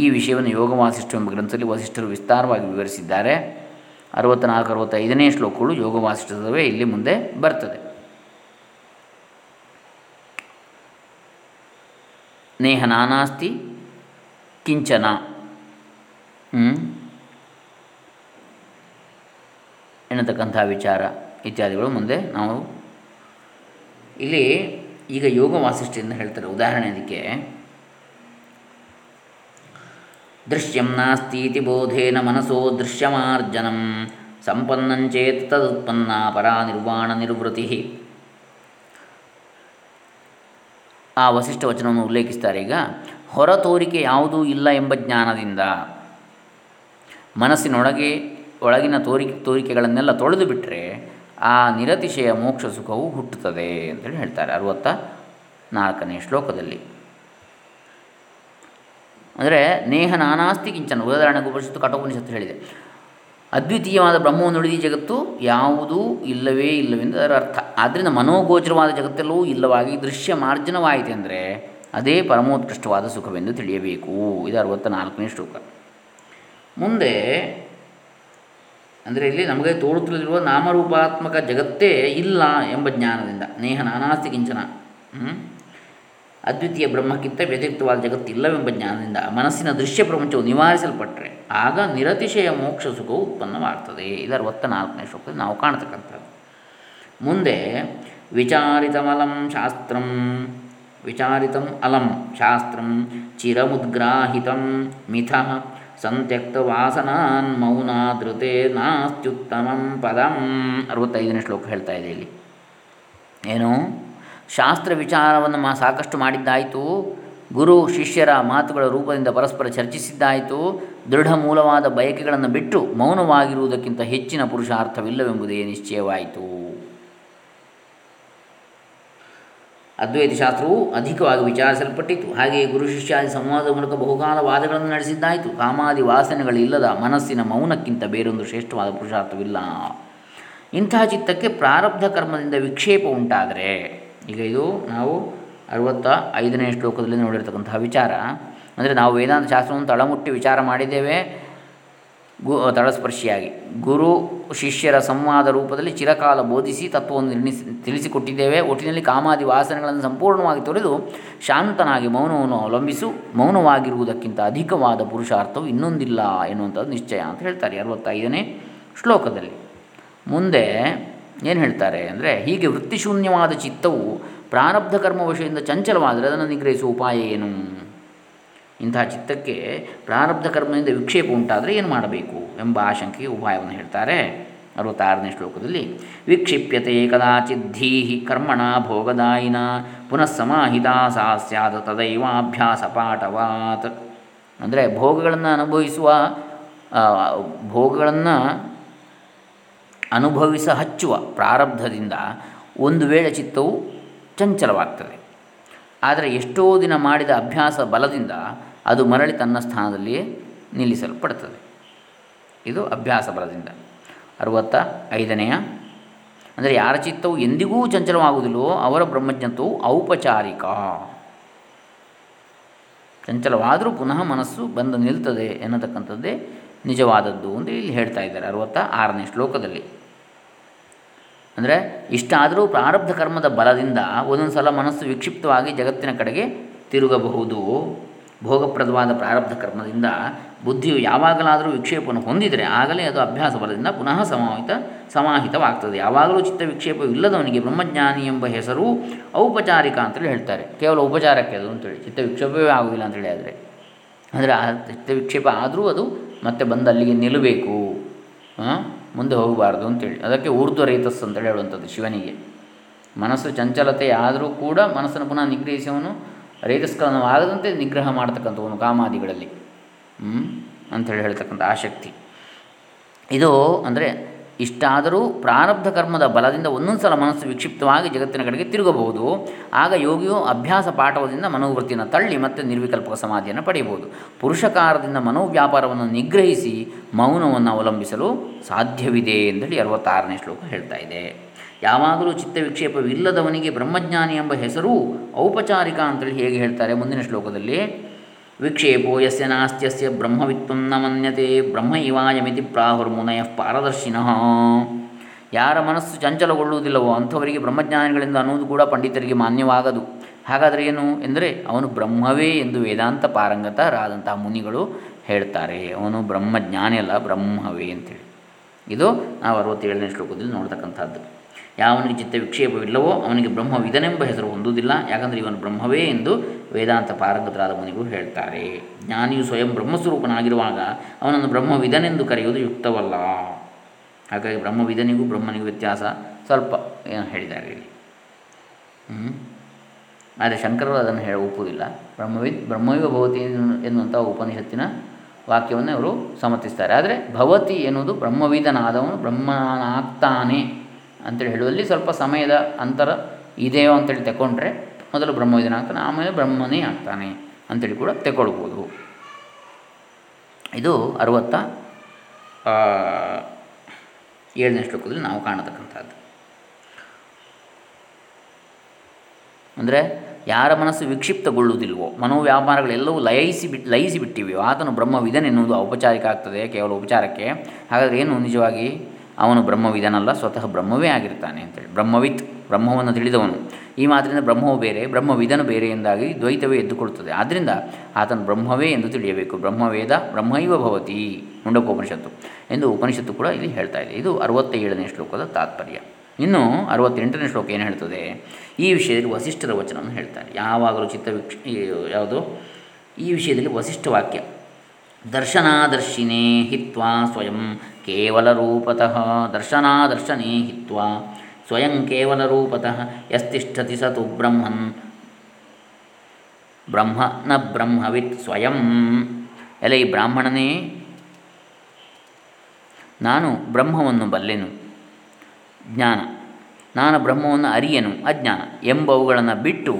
ಈ ವಿಷಯವನ್ನು ಯೋಗ ವಾಸಿಷ್ಠ ಎಂಬ ಗ್ರಂಥದಲ್ಲಿ ವಸಿಷ್ಠರು ವಿಸ್ತಾರವಾಗಿ ವಿವರಿಸಿದ್ದಾರೆ. ಅರವತ್ತ್ನಾಲ್ಕು ಅರವತ್ತೈದನೇ ಶ್ಲೋಕಗಳು ಯೋಗ ವಾಸಿಷ್ಠದವೇ ಇಲ್ಲಿ ಮುಂದೆ ಬರ್ತದೆ. ನೇಹ ನಾನಾಸ್ತಿ ಕಿಂಚನ ಎನ್ನತಕ್ಕಂಥ ವಿಚಾರ ಇತ್ಯಾದಿಗಳು ಮುಂದೆ ನಾವು ಇಲ್ಲಿ ಈಗ ಯೋಗ ವಾಸಿಷ್ಠೆಯಿಂದ ಹೇಳ್ತಾರೆ. ಉದಾಹರಣೆ ಅದಕ್ಕೆ, ದೃಶ್ಯಂ ನಾಸ್ತೀತಿ ಬೋಧೇನ ಮನಸೋ ದೃಶ್ಯಮಾರ್ಜನಂ ಸಂಪನ್ನಂಚೇತ್ ತದುತ್ಪನ್ನ ಪರಾ ನಿರ್ವಾಣ ನಿರ್ವೃತಿ. ಆ ವಸಿಷ್ಠ ವಚನವನ್ನು ಉಲ್ಲೇಖಿಸ್ತಾರೆ. ಈಗ ಹೊರತೋರಿಕೆ ಯಾವುದೂ ಇಲ್ಲ ಎಂಬ ಜ್ಞಾನದಿಂದ ಮನಸ್ಸಿನೊಳಗೆ ಒಳಗಿನ ತೋರಿಕೆ ತೋರಿಕೆಗಳನ್ನೆಲ್ಲ ತೊಳೆದು ಬಿಟ್ಟರೆ ಆ ನಿರತಿಶಯ ಮೋಕ್ಷ ಸುಖವು ಹುಟ್ಟುತ್ತದೆ ಅಂತೇಳಿ ಹೇಳ್ತಾರೆ ಅರವತ್ತ ನಾಲ್ಕನೇ ಶ್ಲೋಕದಲ್ಲಿ. ಅಂದರೆ ನೇಹ ನಾನಾಸ್ತಿ ಕಿಂಚನ, ಉದಾಹರಣೆಗೆ ಉಪನಿಷತ್ತು ಕಠೋಪನಿಷತ್ತು ಹೇಳಿದೆ, ಅದ್ವಿತೀಯವಾದ ಬ್ರಹ್ಮವನ್ನುಳಿದ ಜಗತ್ತು ಯಾವುದೂ ಇಲ್ಲವೇ ಇಲ್ಲವೆಂದು ಅದರ ಅರ್ಥ. ಆದ್ದರಿಂದ ಮನೋಗೋಚರವಾದ ಜಗತ್ತೆಲ್ಲವೂ ಇಲ್ಲವಾಗಿ ದೃಶ್ಯ ಮಾರ್ಜನವಾಯಿತೆ ಅಂದರೆ ಅದೇ ಪರಮೋತ್ಕೃಷ್ಟವಾದ ಸುಖವೆಂದು ತಿಳಿಯಬೇಕು. ಇದು ಅರವತ್ತ ನಾಲ್ಕನೇ ಶ್ಲೋಕ. ಮುಂದೆ ಅಂದರೆ ಇಲ್ಲಿ ನಮಗೆ ತೋರುತ್ತಲಿರುವ ನಾಮರೂಪಾತ್ಮಕ ಜಗತ್ತೇ ಇಲ್ಲ ಎಂಬ ಜ್ಞಾನದಿಂದ ನೇಹ ನಾನಾಸ್ತಿ ಕಿಂಚನ, ಅದ್ವಿತೀಯ ಬ್ರಹ್ಮಕ್ಕಿಂತ ವ್ಯತಿರಿಕ್ತವಾದ ಜಗತ್ತಿಲ್ಲವೆಂಬ ಜ್ಞಾನದಿಂದ ಮನಸ್ಸಿನ ದೃಶ್ಯ ಪ್ರಪಂಚವು ನಿವಾರಿಸಲ್ಪಟ್ಟರೆ ಆಗ ನಿರತಿಶಯ ಮೋಕ್ಷ ಸುಖವು ಉತ್ಪನ್ನವಾಗ್ತದೆ. ಇದು ಅರವತ್ತ ನಾಲ್ಕನೇ ಶ್ಲೋಕದಲ್ಲಿ ನಾವು ಕಾಣತಕ್ಕಂಥದ್ದು. ಮುಂದೆ ವಿಚಾರಿತಮಲಂ ಶಾಸ್ತ್ರಂ ವಿಚಾರಿತಂ ಅಲಂ ಶಾಸ್ತ್ರಂ ಚಿರಮುದ್ಗ್ರಾಹಿತಂ ಮಿಥ ಸಂತ್ಯಕ್ತ ವಾಸನಾನ್ ಮೌನಾ ಧೃತೆ ನಾಸ್ತ್ಯುತ್ತಮಂ ಪದಂ. ಅರವತ್ತೈದನೇ ಶ್ಲೋಕ ಹೇಳ್ತಾ ಇದೆ ಇಲ್ಲಿ ಏನು, ಶಾಸ್ತ್ರ ವಿಚಾರವನ್ನು ಮಾ ಸಾಕಷ್ಟು ಮಾಡಿದ್ದಾಯಿತು, ಗುರು ಶಿಷ್ಯರ ಮಾತುಗಳ ರೂಪದಿಂದ ಪರಸ್ಪರ ಚರ್ಚಿಸಿದ್ದಾಯಿತು, ದೃಢ ಮೂಲವಾದ ಬಯಕೆಗಳನ್ನು ಬಿಟ್ಟು ಮೌನವಾಗಿರುವುದಕ್ಕಿಂತ ಹೆಚ್ಚಿನ ಪುರುಷಾರ್ಥವಿಲ್ಲವೆಂಬುದೇ ನಿಶ್ಚಯವಾಯಿತು. ಅದ್ವೈತ ಶಾಸ್ತ್ರವು ಅಧಿಕವಾಗಿ ವಿಚಾರಿಸಲ್ಪಟ್ಟಿತು. ಹಾಗೆಯೇ ಗುರು ಶಿಷ್ಯಾದಿ ಸಂವಾದದ ಮೂಲಕ ಬಹುಕಾಲ ವಾದಗಳನ್ನು ನಡೆಸಿದ್ದಾಯಿತು. ಕಾಮಾದಿ ವಾಸನೆಗಳಿಲ್ಲದ ಮನಸ್ಸಿನ ಮೌನಕ್ಕಿಂತ ಬೇರೊಂದು ಶ್ರೇಷ್ಠವಾದ ಪುರುಷಾರ್ಥವಿಲ್ಲ. ಇಂತಹ ಚಿತ್ತಕ್ಕೆ ಪ್ರಾರಬ್ಧ ಕರ್ಮದಿಂದ ವಿಕ್ಷೇಪ ಉಂಟಾದರೆ, ಈಗ ಇದು ನಾವು ಅರವತ್ತ ಐದನೇ ಶ್ಲೋಕದಲ್ಲಿ ನೋಡಿರ್ತಕ್ಕಂತಹ ವಿಚಾರ. ಅಂದರೆ ನಾವು ವೇದಾಂತ ಶಾಸ್ತ್ರವನ್ನು ತಳಮುಟ್ಟಿ ವಿಚಾರ ಮಾಡಿದ್ದೇವೆ, ಗು ತಳಸ್ಪರ್ಶಿಯಾಗಿ ಗುರು ಶಿಷ್ಯರ ಸಂವಾದ ರೂಪದಲ್ಲಿ ಚಿರಕಾಲ ಬೋಧಿಸಿ ತತ್ವವನ್ನು ನಿರ್ಣಿಸಿ ತಿಳಿಸಿಕೊಟ್ಟಿದ್ದೇವೆ. ಒಟ್ಟಿನಲ್ಲಿ ಕಾಮಾದಿ ವಾಸನೆಗಳನ್ನು ಸಂಪೂರ್ಣವಾಗಿ ತೊರೆದು ಶಾಂತನಾಗಿ ಮೌನವನ್ನು ಅವಲಂಬಿಸು, ಮೌನವಾಗಿರುವುದಕ್ಕಿಂತ ಅಧಿಕವಾದ ಪುರುಷಾರ್ಥವು ಇನ್ನೊಂದಿಲ್ಲ ಎನ್ನುವಂಥದ್ದು ನಿಶ್ಚಯ ಅಂತ ಹೇಳ್ತಾರೆ ಅರವತ್ತೈದನೇ ಶ್ಲೋಕದಲ್ಲಿ. ಮುಂದೆ ಏನು ಹೇಳ್ತಾರೆ ಅಂದರೆ, ಹೀಗೆ ವೃತ್ತಿಶೂನ್ಯವಾದ ಚಿತ್ತವು ಪ್ರಾರಬ್ಧ ಕರ್ಮ ವಶದಿಂದ ಚಂಚಲವಾದರೆ ಅದನ್ನು ನಿಗ್ರಹಿಸುವ ಉಪಾಯ ಏನು? ಇಂತಹ ಚಿತ್ತಕ್ಕೆ ಪ್ರಾರಬ್ಧ ಕರ್ಮದಿಂದ ವಿಕ್ಷೇಪ ಉಂಟಾದರೆ ಏನು ಮಾಡಬೇಕು ಎಂಬ ಆಶಂಕೆಗೆ ಉಪಾಯವನ್ನು ಹೇಳ್ತಾರೆ ಅರವತ್ತಾರನೇ ಶ್ಲೋಕದಲ್ಲಿ. ವಿಕ್ಷಿಪ್ಯತೆ ಕದಾಚಿತ್ ಧೀಹಿ ಕರ್ಮಣ ಭೋಗದಾಯಿನ ಪುನಃ ಸಮಾಹಿತ ಸಾ ಸ್ಯಾದ ತದೈವಾಭ್ಯಾಸ ಪಾಠವಾತ್. ಅಂದರೆ ಭೋಗಗಳನ್ನು ಅನುಭವಿಸುವ ಭೋಗಗಳನ್ನು ಅನುಭವಿಸ ಹಚ್ಚುವ ಪ್ರಾರಬ್ಧದಿಂದ ಒಂದು ವೇಳೆ ಚಿತ್ತವು ಚಂಚಲವಾಗ್ತದೆ. ಆದರೆ ಎಷ್ಟೋ ದಿನ ಮಾಡಿದ ಅಭ್ಯಾಸ ಬಲದಿಂದ ಅದು ಮರಳಿ ತನ್ನ ಸ್ಥಾನದಲ್ಲಿಯೇ ನಿಲ್ಲಿಸಲ್ಪಡ್ತದೆ. ಇದು ಅಭ್ಯಾಸ ಬಲದಿಂದ. ಅರವತ್ತ ಐದನೆಯ ಅಂದರೆ ಯಾರ ಚಿತ್ತವು ಎಂದಿಗೂ ಚಂಚಲವಾಗುವುದಿಲ್ಲವೋ ಅವರ ಬ್ರಹ್ಮಜ್ಞತ್ವವು ಔಪಚಾರಿಕ, ಚಂಚಲವಾದರೂ ಪುನಃ ಮನಸ್ಸು ಬಂದು ನಿಲ್ತದೆ ಎನ್ನತಕ್ಕಂಥದ್ದೇ ನಿಜವಾದದ್ದು ಅಂತ ಇಲ್ಲಿ ಹೇಳ್ತಾ ಇದ್ದಾರೆ ಅರವತ್ತ ಆರನೇ ಶ್ಲೋಕದಲ್ಲಿ. ಅಂದರೆ ಇಷ್ಟಾದರೂ ಪ್ರಾರಬ್ಧ ಕರ್ಮದ ಬಲದಿಂದ ಒಂದೊಂದು ಸಲ ಮನಸ್ಸು ವಿಕ್ಷಿಪ್ತವಾಗಿ ಜಗತ್ತಿನ ಕಡೆಗೆ ತಿರುಗಬಹುದು. ಭೋಗಪ್ರದವಾದ ಪ್ರಾರಬ್ಧ ಕರ್ಮದಿಂದ ಬುದ್ಧಿಯು ಯಾವಾಗಲಾದರೂ ವಿಕ್ಷೇಪವನ್ನು ಹೊಂದಿದರೆ ಆಗಲೇ ಅದು ಅಭ್ಯಾಸ ಬಲದಿಂದ ಪುನಃ ಸಮಾಹಿತ ಸಮಾಹಿತವಾಗ್ತದೆ. ಯಾವಾಗಲೂ ಚಿತ್ತ ವಿಕ್ಷೇಪವಿಲ್ಲದವನಿಗೆ ಬ್ರಹ್ಮಜ್ಞಾನಿ ಎಂಬ ಹೆಸರು ಔಪಚಾರಿಕ ಅಂತೇಳಿ ಹೇಳ್ತಾರೆ. ಕೇವಲ ಔಪಚಾರಕ್ಕೆ ಅದು ಅಂತೇಳಿ ಚಿತ್ತ ವಿಕ್ಷೇಪವೇ ಆಗುವುದಿಲ್ಲ ಅಂತೇಳಿ. ಆದರೆ ಅಂದರೆ ಆ ಚಿತ್ತ ವಿಕ್ಷೇಪ ಆದರೂ ಅದು ಮತ್ತೆ ಬಂದು ಅಲ್ಲಿಗೆ ನಿಲ್ಲಬೇಕು, ಮುಂದೆ ಹೋಗಬಾರ್ದು ಅಂತೇಳಿ. ಅದಕ್ಕೆ ಊರ್ಧ್ವರೇತಸ್ ಅಂತೇಳಿ ಹೇಳುವಂಥದ್ದು ಶಿವನಿಗೆ. ಮನಸ್ಸು ಚಂಚಲತೆ ಆದರೂ ಕೂಡ ಮನಸ್ಸನ್ನು ಪುನಃ ನಿಗ್ರಹಿಸೋನು, ರೇತಸ್ಕಲನವು ಆಗದಂತೆ ನಿಗ್ರಹ ಮಾಡ್ತಕ್ಕಂಥವನು ಕಾಮಾದಿಗಳಲ್ಲಿ ಅಂಥೇಳಿ ಹೇಳ್ತಕ್ಕಂಥ ಆಸಕ್ತಿ ಇದು. ಅಂದರೆ ಇಷ್ಟಾದರೂ ಪ್ರಾರಬ್ಧ ಕರ್ಮದ ಬಲದಿಂದ ಒಂದೊಂದು ಸಲ ಮನಸ್ಸು ವಿಕ್ಷಿಪ್ತವಾಗಿ ಜಗತ್ತಿನ ಕಡೆಗೆ ತಿರುಗಬಹುದು. ಆಗ ಯೋಗಿಯು ಅಭ್ಯಾಸ ಪಾಠವದಿಂದ ಮನೋವೃತ್ತಿಯನ್ನು ತಳ್ಳಿ ಮತ್ತೆ ನಿರ್ವಿಕಲ್ಪಕ ಸಮಾಧಿಯನ್ನು ಪಡೆಯಬಹುದು. ಪುರುಷಕಾರದಿಂದ ಮನೋವ್ಯಾಪಾರವನ್ನು ನಿಗ್ರಹಿಸಿ ಮೌನವನ್ನು ಅವಲಂಬಿಸಲು ಸಾಧ್ಯವಿದೆ ಎಂದೇಳಿ ಅರವತ್ತಾರನೇ ಶ್ಲೋಕ ಹೇಳ್ತಾ ಇದೆ. ಯಾವಾಗಲೂ ಚಿತ್ತ ವಿಕ್ಷೇಪವಿಲ್ಲದವನಿಗೆ ಬ್ರಹ್ಮಜ್ಞಾನಿ ಎಂಬ ಹೆಸರು ಔಪಚಾರಿಕ ಅಂತೇಳಿ ಹೇಗೆ ಹೇಳ್ತಾರೆ ಮುಂದಿನ ಶ್ಲೋಕದಲ್ಲಿ. ವಿಕ್ಷೇಪೋ ಯಸ್ಯ ನಾಸ್ತ್ಯಸ್ಯ ಬ್ರಹ್ಮವಿತ್ವಂ ನ ಮನ್ಯತೆ ಬ್ರಹ್ಮ ಇವಾಯಮಿತಿ ಪ್ರಾಹುರ್ಮುನಯಃ ಪಾರದರ್ಶಿನಃ. ಯಾರ ಮನಸ್ಸು ಚಂಚಲಗೊಳ್ಳುವುದಿಲ್ಲವೋ ಅಂಥವರಿಗೆ ಬ್ರಹ್ಮಜ್ಞಾನಿಗಳಿಂದ ಅನ್ನುವುದು ಕೂಡ ಪಂಡಿತರಿಗೆ ಮಾನ್ಯವಾಗದು. ಹಾಗಾದರೆ ಏನು ಎಂದರೆ ಅವನು ಬ್ರಹ್ಮವೇ ಎಂದು ವೇದಾಂತ ಪಾರಂಗತರಾದಂತಹ ಮುನಿಗಳು ಹೇಳ್ತಾರೆ. ಅವನು ಬ್ರಹ್ಮಜ್ಞಾನಿ ಅಲ್ಲ, ಬ್ರಹ್ಮವೇ ಅಂತೇಳಿ. ಇದು ನಾವು ಅರವತ್ತೇಳನೇ ಶ್ಲೋಕದಲ್ಲಿ ನೋಡ್ತಕ್ಕಂಥದ್ದು. ಯಾವನಿಗೆ ಚಿತ್ತ ವಿಕ್ಷೇಪವಿಲ್ಲವೋ ಅವನಿಗೆ ಬ್ರಹ್ಮವಿದನೆಂಬ ಹೆಸರು ಹೊಂದುವುದಿಲ್ಲ. ಯಾಕಂದರೆ ಇವನು ಬ್ರಹ್ಮವೇ ಎಂದು ವೇದಾಂತ ಪಾರಂಗತರಾದ ಮುನಿಗಳು ಹೇಳ್ತಾರೆ. ಜ್ಞಾನಿಯು ಸ್ವಯಂ ಬ್ರಹ್ಮಸ್ವರೂಪನಾಗಿರುವಾಗ ಅವನನ್ನು ಬ್ರಹ್ಮವಿದನೆಂದು ಕರೆಯುವುದು ಯುಕ್ತವಲ್ಲ. ಹಾಗಾಗಿ ಬ್ರಹ್ಮವಿದನಿಗೂ ಬ್ರಹ್ಮನಿಗೂ ವ್ಯತ್ಯಾಸ ಸ್ವಲ್ಪ ಏನು ಹೇಳಿದ್ದಾರೆ ಇಲ್ಲಿ. ಆದರೆ ಶಂಕರರು ಅದನ್ನು ಹೇಳ ಒಪ್ಪುವುದಿಲ್ಲ. ಬ್ರಹ್ಮವಿದ್ ಬ್ರಹ್ಮವಿವ ಭವತಿ ಎನ್ನುವಂಥ ಉಪನಿಷತ್ತಿನ ವಾಕ್ಯವನ್ನು ಅವರು ಸಮರ್ಥಿಸ್ತಾರೆ. ಆದರೆ ಭವತಿ ಎನ್ನುವುದು ಬ್ರಹ್ಮವಿದನಾದವನು ಬ್ರಹ್ಮನಾಗ್ತಾನೆ ಅಂತೇಳಿ ಹೇಳುವಲ್ಲಿ ಸ್ವಲ್ಪ ಸಮಯದ ಅಂತರ ಇದೆಯೋ ಅಂತೇಳಿ ತಗೊಂಡ್ರೆ ಮೊದಲು ಬ್ರಹ್ಮವಿದನ ಆಗ್ತಾನೆ, ಆಮೇಲೆ ಬ್ರಹ್ಮನೇ ಆಗ್ತಾನೆ ಅಂತೇಳಿ ಕೂಡ ತಗೊಳ್ಬೋದು. ಇದು ಅರವತ್ತ ಏಳನೇ ಶ್ಲೋಕದಲ್ಲಿ ನಾವು ಕಾಣತಕ್ಕಂಥದ್ದು. ಅಂದರೆ ಯಾರ ಮನಸ್ಸು ವಿಕ್ಷಿಪ್ತಗೊಳ್ಳುವುದಿಲ್ವೋ, ಮನೋವ್ಯಾಪಾರಗಳೆಲ್ಲವೂ ಲಯಿಸಿ ಬಿಟ್ಟು ಲಯಿಸಿ ಬಿಟ್ಟಿವೆಯೋ ಆತನು ಬ್ರಹ್ಮವಿದನೆನ್ನುವುದು ಔಪಚಾರಿಕ ಆಗ್ತದೆ, ಕೇವಲ ಉಪಚಾರಕ್ಕೆ. ಹಾಗಾದರೆ ಏನು ನಿಜವಾಗಿ ಅವನು ಬ್ರಹ್ಮವಿದನಲ್ಲ, ಸ್ವತಃ ಬ್ರಹ್ಮವೇ ಆಗಿರ್ತಾನೆ ಅಂತೇಳಿ. ಬ್ರಹ್ಮವಿತ್ ಬ್ರಹ್ಮವನ್ನು ತಿಳಿದವನು. ಈ ಮಾತಿನಿಂದ ಬ್ರಹ್ಮವು ಬೇರೆ ಬ್ರಹ್ಮವಿದನು ಬೇರೆ ಎಂದಾಗಿ ದ್ವೈತವೇ ಎದ್ದುಕೊಳ್ತದೆ. ಆದ್ದರಿಂದ ಆತನು ಬ್ರಹ್ಮವೇ ಎಂದು ತಿಳಿಯಬೇಕು. ಬ್ರಹ್ಮವೇದ ಬ್ರಹ್ಮೈವ ಭವತಿ ಮುಂಡಕೋಪನಿಷತ್ತು ಎಂದು ಉಪನಿಷತ್ತು ಕೂಡ ಇಲ್ಲಿ ಹೇಳ್ತಾ ಇದೆ. ಇದು ಅರವತ್ತೇಳನೇ ಶ್ಲೋಕದ ತಾತ್ಪರ್ಯ. ಇನ್ನು ಅರವತ್ತೆಂಟನೇ ಶ್ಲೋಕ ಏನು ಹೇಳ್ತದೆ ಈ ವಿಷಯದಲ್ಲಿ ವಸಿಷ್ಠರ ವಚನವನ್ನು ಹೇಳ್ತಾರೆ. ಯಾವಾಗಲೂ ಚಿತ್ತ ವಿಕ್ಷ ಯಾವುದು ಈ ವಿಷಯದಲ್ಲಿ ವಸಿಷ್ಠ ವಾಕ್ಯ. ದರ್ಶನಾದರ್ಶಿನೇ ಹಿತ್ವಾ ಸ್ವಯಂ ಕೇವಲರೂಪತಃ ದರ್ಶನಾದರ್ಶನೇ ಹಿತ್ವಾ ಸ್ವಯಂ ಕೇವಲರೂಪತಃ ಯಸ್ತಿಷ್ಠತಿ ಸ ತು ಬ್ರಹ್ಮನ್ ಬ್ರಹ್ಮ ನ ಬ್ರಹ್ಮವಿತ್ ಸ್ವಯಂ. ಎಲೆ ಈ ಬ್ರಾಹ್ಮಣನೇ, ನಾನು ಬ್ರಹ್ಮವನ್ನು ಬಲ್ಲೆನು ಜ್ಞಾನ, ನಾನು ಬ್ರಹ್ಮವನ್ನು ಅರಿಯನು ಅಜ್ಞಾನ ಎಂಬವುಗಳನ್ನು ಬಿಟ್ಟು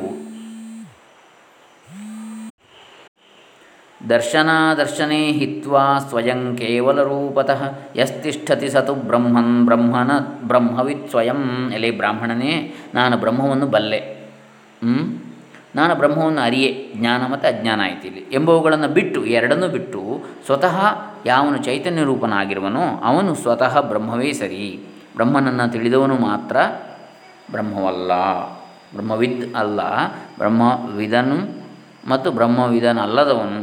ದರ್ಶನಾದರ್ಶನೇ ಹಿತ್ವಾ ಸ್ವಯಂ ಕೇವಲರೂಪತಃ ಯಸ್ತಿಷ್ಠತಿ ಸ ತು ಬ್ರಹ್ಮನ್ ಬ್ರಹ್ಮನ ಬ್ರಹ್ಮವಿತ್ ಸ್ವಯಂ. ಎಲೆ ಬ್ರಾಹ್ಮಣನೇ, ನಾನು ಬ್ರಹ್ಮವನ್ನು ಬಲ್ಲೆ, ನಾನು ಬ್ರಹ್ಮವನ್ನು ಅರಿಯೆ, ಜ್ಞಾನ ಮತ್ತು ಅಜ್ಞಾನ ಆಯಿತು ಇಲ್ಲಿ, ಎಂಬವುಗಳನ್ನು ಬಿಟ್ಟು, ಎರಡನ್ನೂ ಬಿಟ್ಟು ಸ್ವತಃ ಯಾವನು ಚೈತನ್ಯ ರೂಪನಾಗಿರುವನೋ ಅವನು ಸ್ವತಃ ಬ್ರಹ್ಮವೇ ಸರಿ. ಬ್ರಹ್ಮನನ್ನು ತಿಳಿದವನು ಮಾತ್ರ ಬ್ರಹ್ಮವಲ್ಲ, ಬ್ರಹ್ಮವಿದ್ ಅಲ್ಲ, ಬ್ರಹ್ಮವಿದನು ಮತ್ತು ಬ್ರಹ್ಮವಿದನಲ್ಲದವನು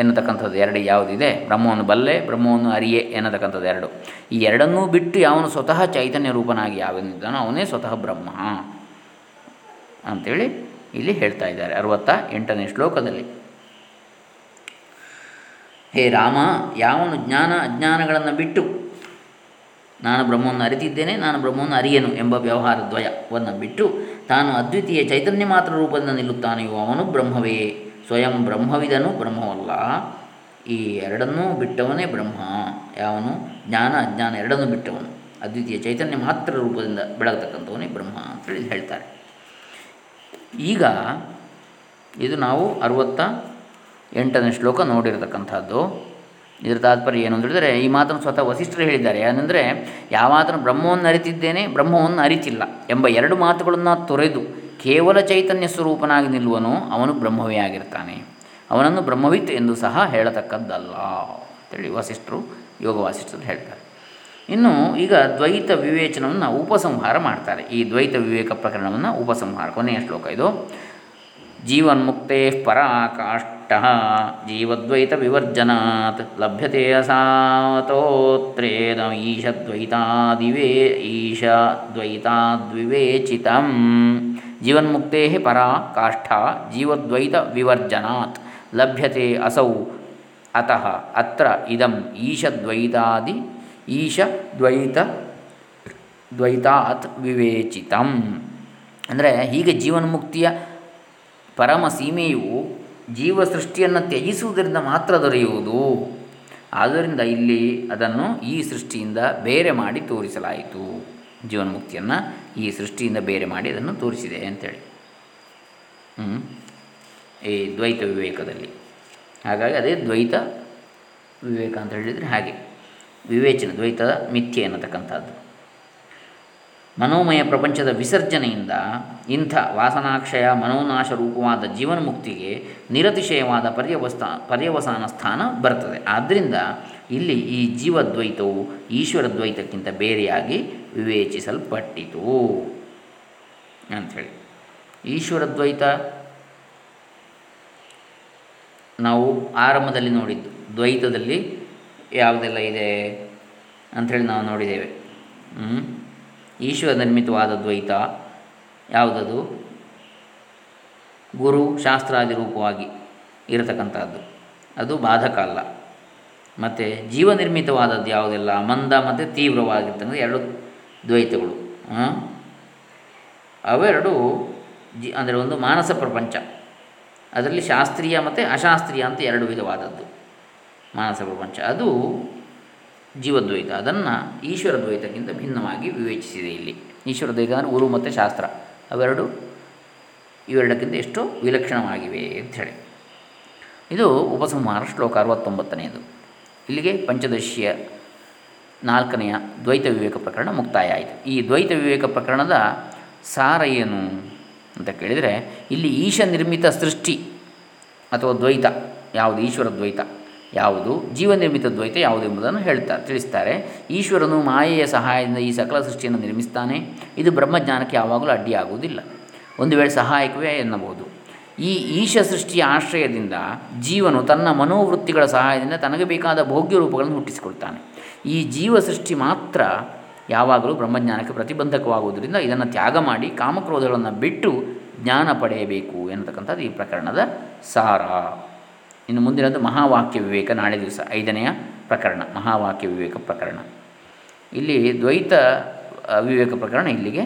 ಎನ್ನತಕ್ಕಂಥದ್ದು ಎರಡು ಯಾವುದಿದೆ, ಬ್ರಹ್ಮವನ್ನು ಬಲ್ಲೆ ಬ್ರಹ್ಮವನ್ನು ಅರಿಯೆ ಎನ್ನತಕ್ಕಂಥದ್ದು ಎರಡು, ಈ ಎರಡನ್ನೂ ಬಿಟ್ಟು ಯಾವನು ಸ್ವತಃ ಚೈತನ್ಯ ರೂಪನಾಗಿ ಯಾವನಿದ್ದಾನೋ ಅವನೇ ಸ್ವತಃ ಬ್ರಹ್ಮ ಅಂಥೇಳಿ ಇಲ್ಲಿ ಹೇಳ್ತಾ ಇದ್ದಾರೆ ಅರವತ್ತ ಎಂಟನೇ ಶ್ಲೋಕದಲ್ಲಿ. ಹೇ ರಾಮ, ಯಾವನು ಜ್ಞಾನ ಅಜ್ಞಾನಗಳನ್ನು ಬಿಟ್ಟು ನಾನು ಬ್ರಹ್ಮವನ್ನು ಅರಿತಿದ್ದೇನೆ, ನಾನು ಬ್ರಹ್ಮವನ್ನು ಅರಿಯನು ಎಂಬ ವ್ಯವಹಾರ ದ್ವಯವನ್ನು ಬಿಟ್ಟು ತಾನು ಅದ್ವಿತೀಯ ಚೈತನ್ಯ ಮಾತ್ರ ರೂಪದಿಂದ ನಿಲ್ಲುತ್ತಾನೆಯೋ ಅವನು ಬ್ರಹ್ಮವೇ. ಸ್ವಯಂ ಬ್ರಹ್ಮವಿದನು ಬ್ರಹ್ಮವಲ್ಲ, ಈ ಎರಡನ್ನೂ ಬಿಟ್ಟವನೇ ಬ್ರಹ್ಮ. ಯಾವನು ಜ್ಞಾನ ಅಜ್ಞಾನ ಎರಡನ್ನೂ ಬಿಟ್ಟವನು ಅದ್ವಿತೀಯ ಚೈತನ್ಯ ಮಾತ್ರ ರೂಪದಿಂದ ಬೆಳಗತಕ್ಕಂಥವನೇ ಬ್ರಹ್ಮ ಅಂತೇಳಿ ಹೇಳ್ತಾರೆ. ಈಗ ಇದು ನಾವು ಅರವತ್ತ ಎಂಟನೇ ಶ್ಲೋಕ ನೋಡಿರತಕ್ಕಂಥದ್ದು. ಇದರ ತಾತ್ಪರ್ಯ ಏನು ಅಂತ ಹೇಳಿದರೆ ಈ ಮಾತನ್ನು ಸ್ವತಃ ವಸಿಷ್ಠರು ಹೇಳಿದ್ದಾರೆ. ಏನಂದರೆ ಯಾವಾತನು ಬ್ರಹ್ಮವನ್ನು ಅರಿತಿದ್ದೇನೆ, ಬ್ರಹ್ಮವನ್ನು ಅರಿತಿಲ್ಲ ಎಂಬ ಎರಡು ಮಾತುಗಳನ್ನು ತೊರೆದು ಕೇವಲ ಚೈತನ್ಯ ಸ್ವರೂಪನಾಗಿ ನಿಲ್ಲುವನು ಅವನು ಬ್ರಹ್ಮವೇ ಆಗಿರ್ತಾನೆ, ಅವನನ್ನು ಬ್ರಹ್ಮವಿತ್ ಎಂದು ಸಹ ಹೇಳತಕ್ಕದ್ದಲ್ಲ ಅಂತೇಳಿ ವಸಿಷ್ಠರು, ಯೋಗ ವಾಸಿಷ್ಠರು ಹೇಳ್ತಾರೆ. ಇನ್ನು ಈಗ ದ್ವೈತ ವಿವೇಚನವನ್ನು ಉಪಸಂಹಾರ ಮಾಡ್ತಾರೆ. ಈ ದ್ವೈತ ವಿವೇಕ ಪ್ರಕರಣವನ್ನು ಉಪಸಂಹಾರ, ಕೊನೆಯ ಶ್ಲೋಕ ಇದು. ಜೀವನ್ಮುಕ್ತೇ ಪರಾಕಾಷ್ಟ ಜೀವದ್ವೈತ ವಿವರ್ಜನಾತ್ ಲಭ್ಯತೆ ಅಸಾತೋತ್ರೇದ ಈಶದ್ವೈತಾದಿವೇ ಈಶದ್ವೈತಾದ್ವಿವೇಚಿತಂ ಜೀವನ್ಮುಕ್ತೇ ಪರಾಕಾಷ್ಟ ಜೀವದ್ವೈತ ವಿವರ್ಜನಾತ್ ಲಭ್ಯತೆ ಅಸೌ ಅತಃ ಅತ್ರ ಇದಂ ಈಶದ್ವೈತಾದಿ ಈಶದ್ವೈತ ದ್ವೈತಾತ್ ವಿವೇಚಿತಂ. ಅಂದರೆ ಹೀಗೆ ಜೀವನ್ಮುಕ್ತಿಯ ಪರಮ ಸೀಮೆಯು ಜೀವಸೃಷ್ಟಿಯನ್ನು ತ್ಯಜಿಸುವುದರಿಂದ ಮಾತ್ರ ದೊರೆಯುವುದು. ಆದ್ದರಿಂದ ಇಲ್ಲಿ ಅದನ್ನು ಈ ಸೃಷ್ಟಿಯಿಂದ ಬೇರೆ ಮಾಡಿ ತೋರಿಸಲಾಯಿತು, ಜೀವನ್ಮುಕ್ತಿಯನ್ನು ಈ ಸೃಷ್ಟಿಯಿಂದ ಬೇರೆ ಮಾಡಿ ಅದನ್ನು ತೋರಿಸಿದೆ ಅಂಥೇಳಿ ಈ ದ್ವೈತ ವಿವೇಕದಲ್ಲಿ. ಹಾಗಾಗಿ ಅದೇ ದ್ವೈತ ವಿವೇಕ ಅಂತ ಹೇಳಿದರೆ ಹಾಗೆ ವಿವೇಚನೆ, ದ್ವೈತದ ಮಿಥ್ಯೆ ಅನ್ನತಕ್ಕಂಥದ್ದು. ಮನೋಮಯ ಪ್ರಪಂಚದ ವಿಸರ್ಜನೆಯಿಂದ ಇಂಥ ವಾಸನಾಕ್ಷಯ ಮನೋನಾಶ ರೂಪವಾದ ಜೀವನ್ಮುಕ್ತಿಗೆ ನಿರತಿಶಯವಾದ ಪರ್ಯವಸ್ಥಾ ಪರ್ಯವಸಾನ ಸ್ಥಾನ ಬರ್ತದೆ. ಆದ್ದರಿಂದ ಇಲ್ಲಿ ಈ ಜೀವದ್ವೈತವು ಈಶ್ವರದ್ವೈತಕ್ಕಿಂತ ಬೇರೆಯಾಗಿ ವಿವೇಚಿಸಲ್ಪಟ್ಟಿತು ಅಂಥೇಳಿ. ಈಶ್ವರದ್ವೈತ ನಾವು ಆರಂಭದಲ್ಲಿ ನೋಡಿದ್ದು, ದ್ವೈತದಲ್ಲಿ ಯಾವುದೆಲ್ಲ ಇದೆ ಅಂಥೇಳಿ ನಾವು ನೋಡಿದ್ದೇವೆ. ಈಶ್ವರ ನಿರ್ಮಿತವಾದ ದ್ವೈತ ಯಾವುದದು? ಗುರು ಶಾಸ್ತ್ರಾದಿ ರೂಪವಾಗಿ ಇರತಕ್ಕಂಥದ್ದು, ಅದು ಬಾಧಕ ಅಲ್ಲ. ಮತ್ತು ಜೀವ ನಿರ್ಮಿತವಾದದ್ದು ಯಾವುದೆಲ್ಲ? ಮಂದ ಮತ್ತು ತೀವ್ರವಾಗಿರ್ತಕ್ಕಂಥ ಎರಡು ದ್ವೈತಗಳು. ಅವೆರಡು ಜಿ ಅಂದರೆ ಒಂದು ಮಾನಸ ಪ್ರಪಂಚ, ಅದರಲ್ಲಿ ಶಾಸ್ತ್ರೀಯ ಮತ್ತು ಅಶಾಸ್ತ್ರೀಯ ಅಂತ ಎರಡು ವಿಧವಾದದ್ದು ಮಾನಸ ಪ್ರಪಂಚ, ಅದು ಜೀವದ್ವೈತ. ಅದನ್ನು ಈಶ್ವರದ್ವೈತಕ್ಕಿಂತ ಭಿನ್ನವಾಗಿ ವಿವೇಚಿಸಿದೆ ಇಲ್ಲಿ. ಈಶ್ವರದ್ವೈತ ಅಂದರೆ ಗುರು ಮತ್ತು ಶಾಸ್ತ್ರ ಅವೆರಡು ಇವೆರಡಕ್ಕಿಂತ ಎಷ್ಟೋ ವಿಲಕ್ಷಣವಾಗಿವೆ ಅಂಥೇಳಿ. ಇದು ಉಪಸಂಹಾರ ಶ್ಲೋಕ ಅರವತ್ತೊಂಬತ್ತನೆಯದು. ಇಲ್ಲಿಗೆ ಪಂಚದಶಿಯ ನಾಲ್ಕನೆಯ ದ್ವೈತ ವಿವೇಕ ಪ್ರಕರಣ ಮುಕ್ತಾಯ ಆಯಿತು. ಈ ದ್ವೈತ ವಿವೇಕ ಪ್ರಕರಣದ ಸಾರ ಏನು ಅಂತ ಕೇಳಿದರೆ, ಇಲ್ಲಿ ಈಶ ನಿರ್ಮಿತ ಸೃಷ್ಟಿ ಅಥವಾ ದ್ವೈತ ಯಾವುದು, ಈಶ್ವರ ದ್ವೈತ ಯಾವುದು, ಜೀವನಿರ್ಮಿತ ದ್ವೈತ ಯಾವುದು ಎಂಬುದನ್ನು ಹೇಳ್ತಾರೆ, ತಿಳಿಸ್ತಾರೆ. ಈಶ್ವರನು ಮಾಯೆಯ ಸಹಾಯದಿಂದ ಈ ಸಕಲ ಸೃಷ್ಟಿಯನ್ನು ನಿರ್ಮಿಸ್ತಾನೆ, ಇದು ಬ್ರಹ್ಮಜ್ಞಾನಕ್ಕೆ ಯಾವಾಗಲೂ ಅಡ್ಡಿಯಾಗುವುದಿಲ್ಲ, ಒಂದು ವೇಳೆ ಸಹಾಯಕವೇ ಎನ್ನಬಹುದು. ಈ ಈಶ ಸೃಷ್ಟಿಯ ಆಶ್ರಯದಿಂದ ಜೀವನು ತನ್ನ ಮನೋವೃತ್ತಿಗಳ ಸಹಾಯದಿಂದ ತನಗೆ ಬೇಕಾದ ಭೋಗ್ಯ ರೂಪಗಳನ್ನು ಹುಟ್ಟಿಸಿಕೊಳ್ತಾನೆ. ಈ ಜೀವ ಸೃಷ್ಟಿ ಮಾತ್ರ ಯಾವಾಗಲೂ ಬ್ರಹ್ಮಜ್ಞಾನಕ್ಕೆ ಪ್ರತಿಬಂಧಕವಾಗುವುದರಿಂದ ಇದನ್ನು ತ್ಯಾಗ ಮಾಡಿ ಕಾಮಕ್ರೋಧಗಳನ್ನು ಬಿಟ್ಟು ಜ್ಞಾನ ಪಡೆಯಬೇಕು ಎನ್ನತಕ್ಕಂಥದ್ದು ಈ ಪ್ರಕರಣದ ಸಾರ. ಇನ್ನು ಮುಂದಿನದು ಮಹಾವಾಕ್ಯ ವಿವೇಕ, ನಾಳೆ ದಿವಸ ಐದನೆಯ ಪ್ರಕರಣ ಮಹಾವಾಕ್ಯ ವಿವೇಕ ಪ್ರಕರಣ. ಇಲ್ಲಿ ದ್ವೈತ ವಿವೇಕ ಪ್ರಕರಣ ಇಲ್ಲಿಗೆ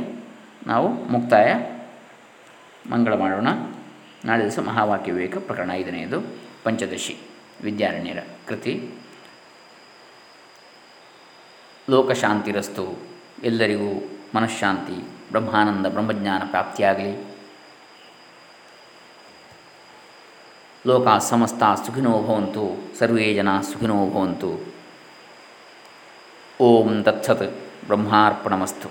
ನಾವು ಮುಕ್ತಾಯ ಮಂಗಳ ಮಾಡೋಣ. ನಾಳೆ ದಿವಸ ಮಹಾವಾಕ್ಯ ವಿವೇಕ ಪ್ರಕರಣ ಐದನೆಯದು, ಪಂಚದಶಿ ವಿದ್ಯಾರಣ್ಯರ ಕೃತಿ. ಲೋಕಶಾಂತಿರಸ್ತು. ಎಲ್ಲರಿಗೂ ಮನಃಶಾಂತಿ, ಬ್ರಹ್ಮಾನಂದ, ಬ್ರಹ್ಮಜ್ಞಾನ ಪ್ರಾಪ್ತಿಯಾಗಲಿ. ಲೋಕಾ ಸಮಸ್ತಾ ಸುಖಿನೋ ಭವಂತು, ಸರ್ವೇ ಜನಾ ಸುಖಿನೋ ಭವಂತು. ಓಂ ತತ್ಸತ್ ಬ್ರಹ್ಮಾರ್ಪಣಮಸ್ತು.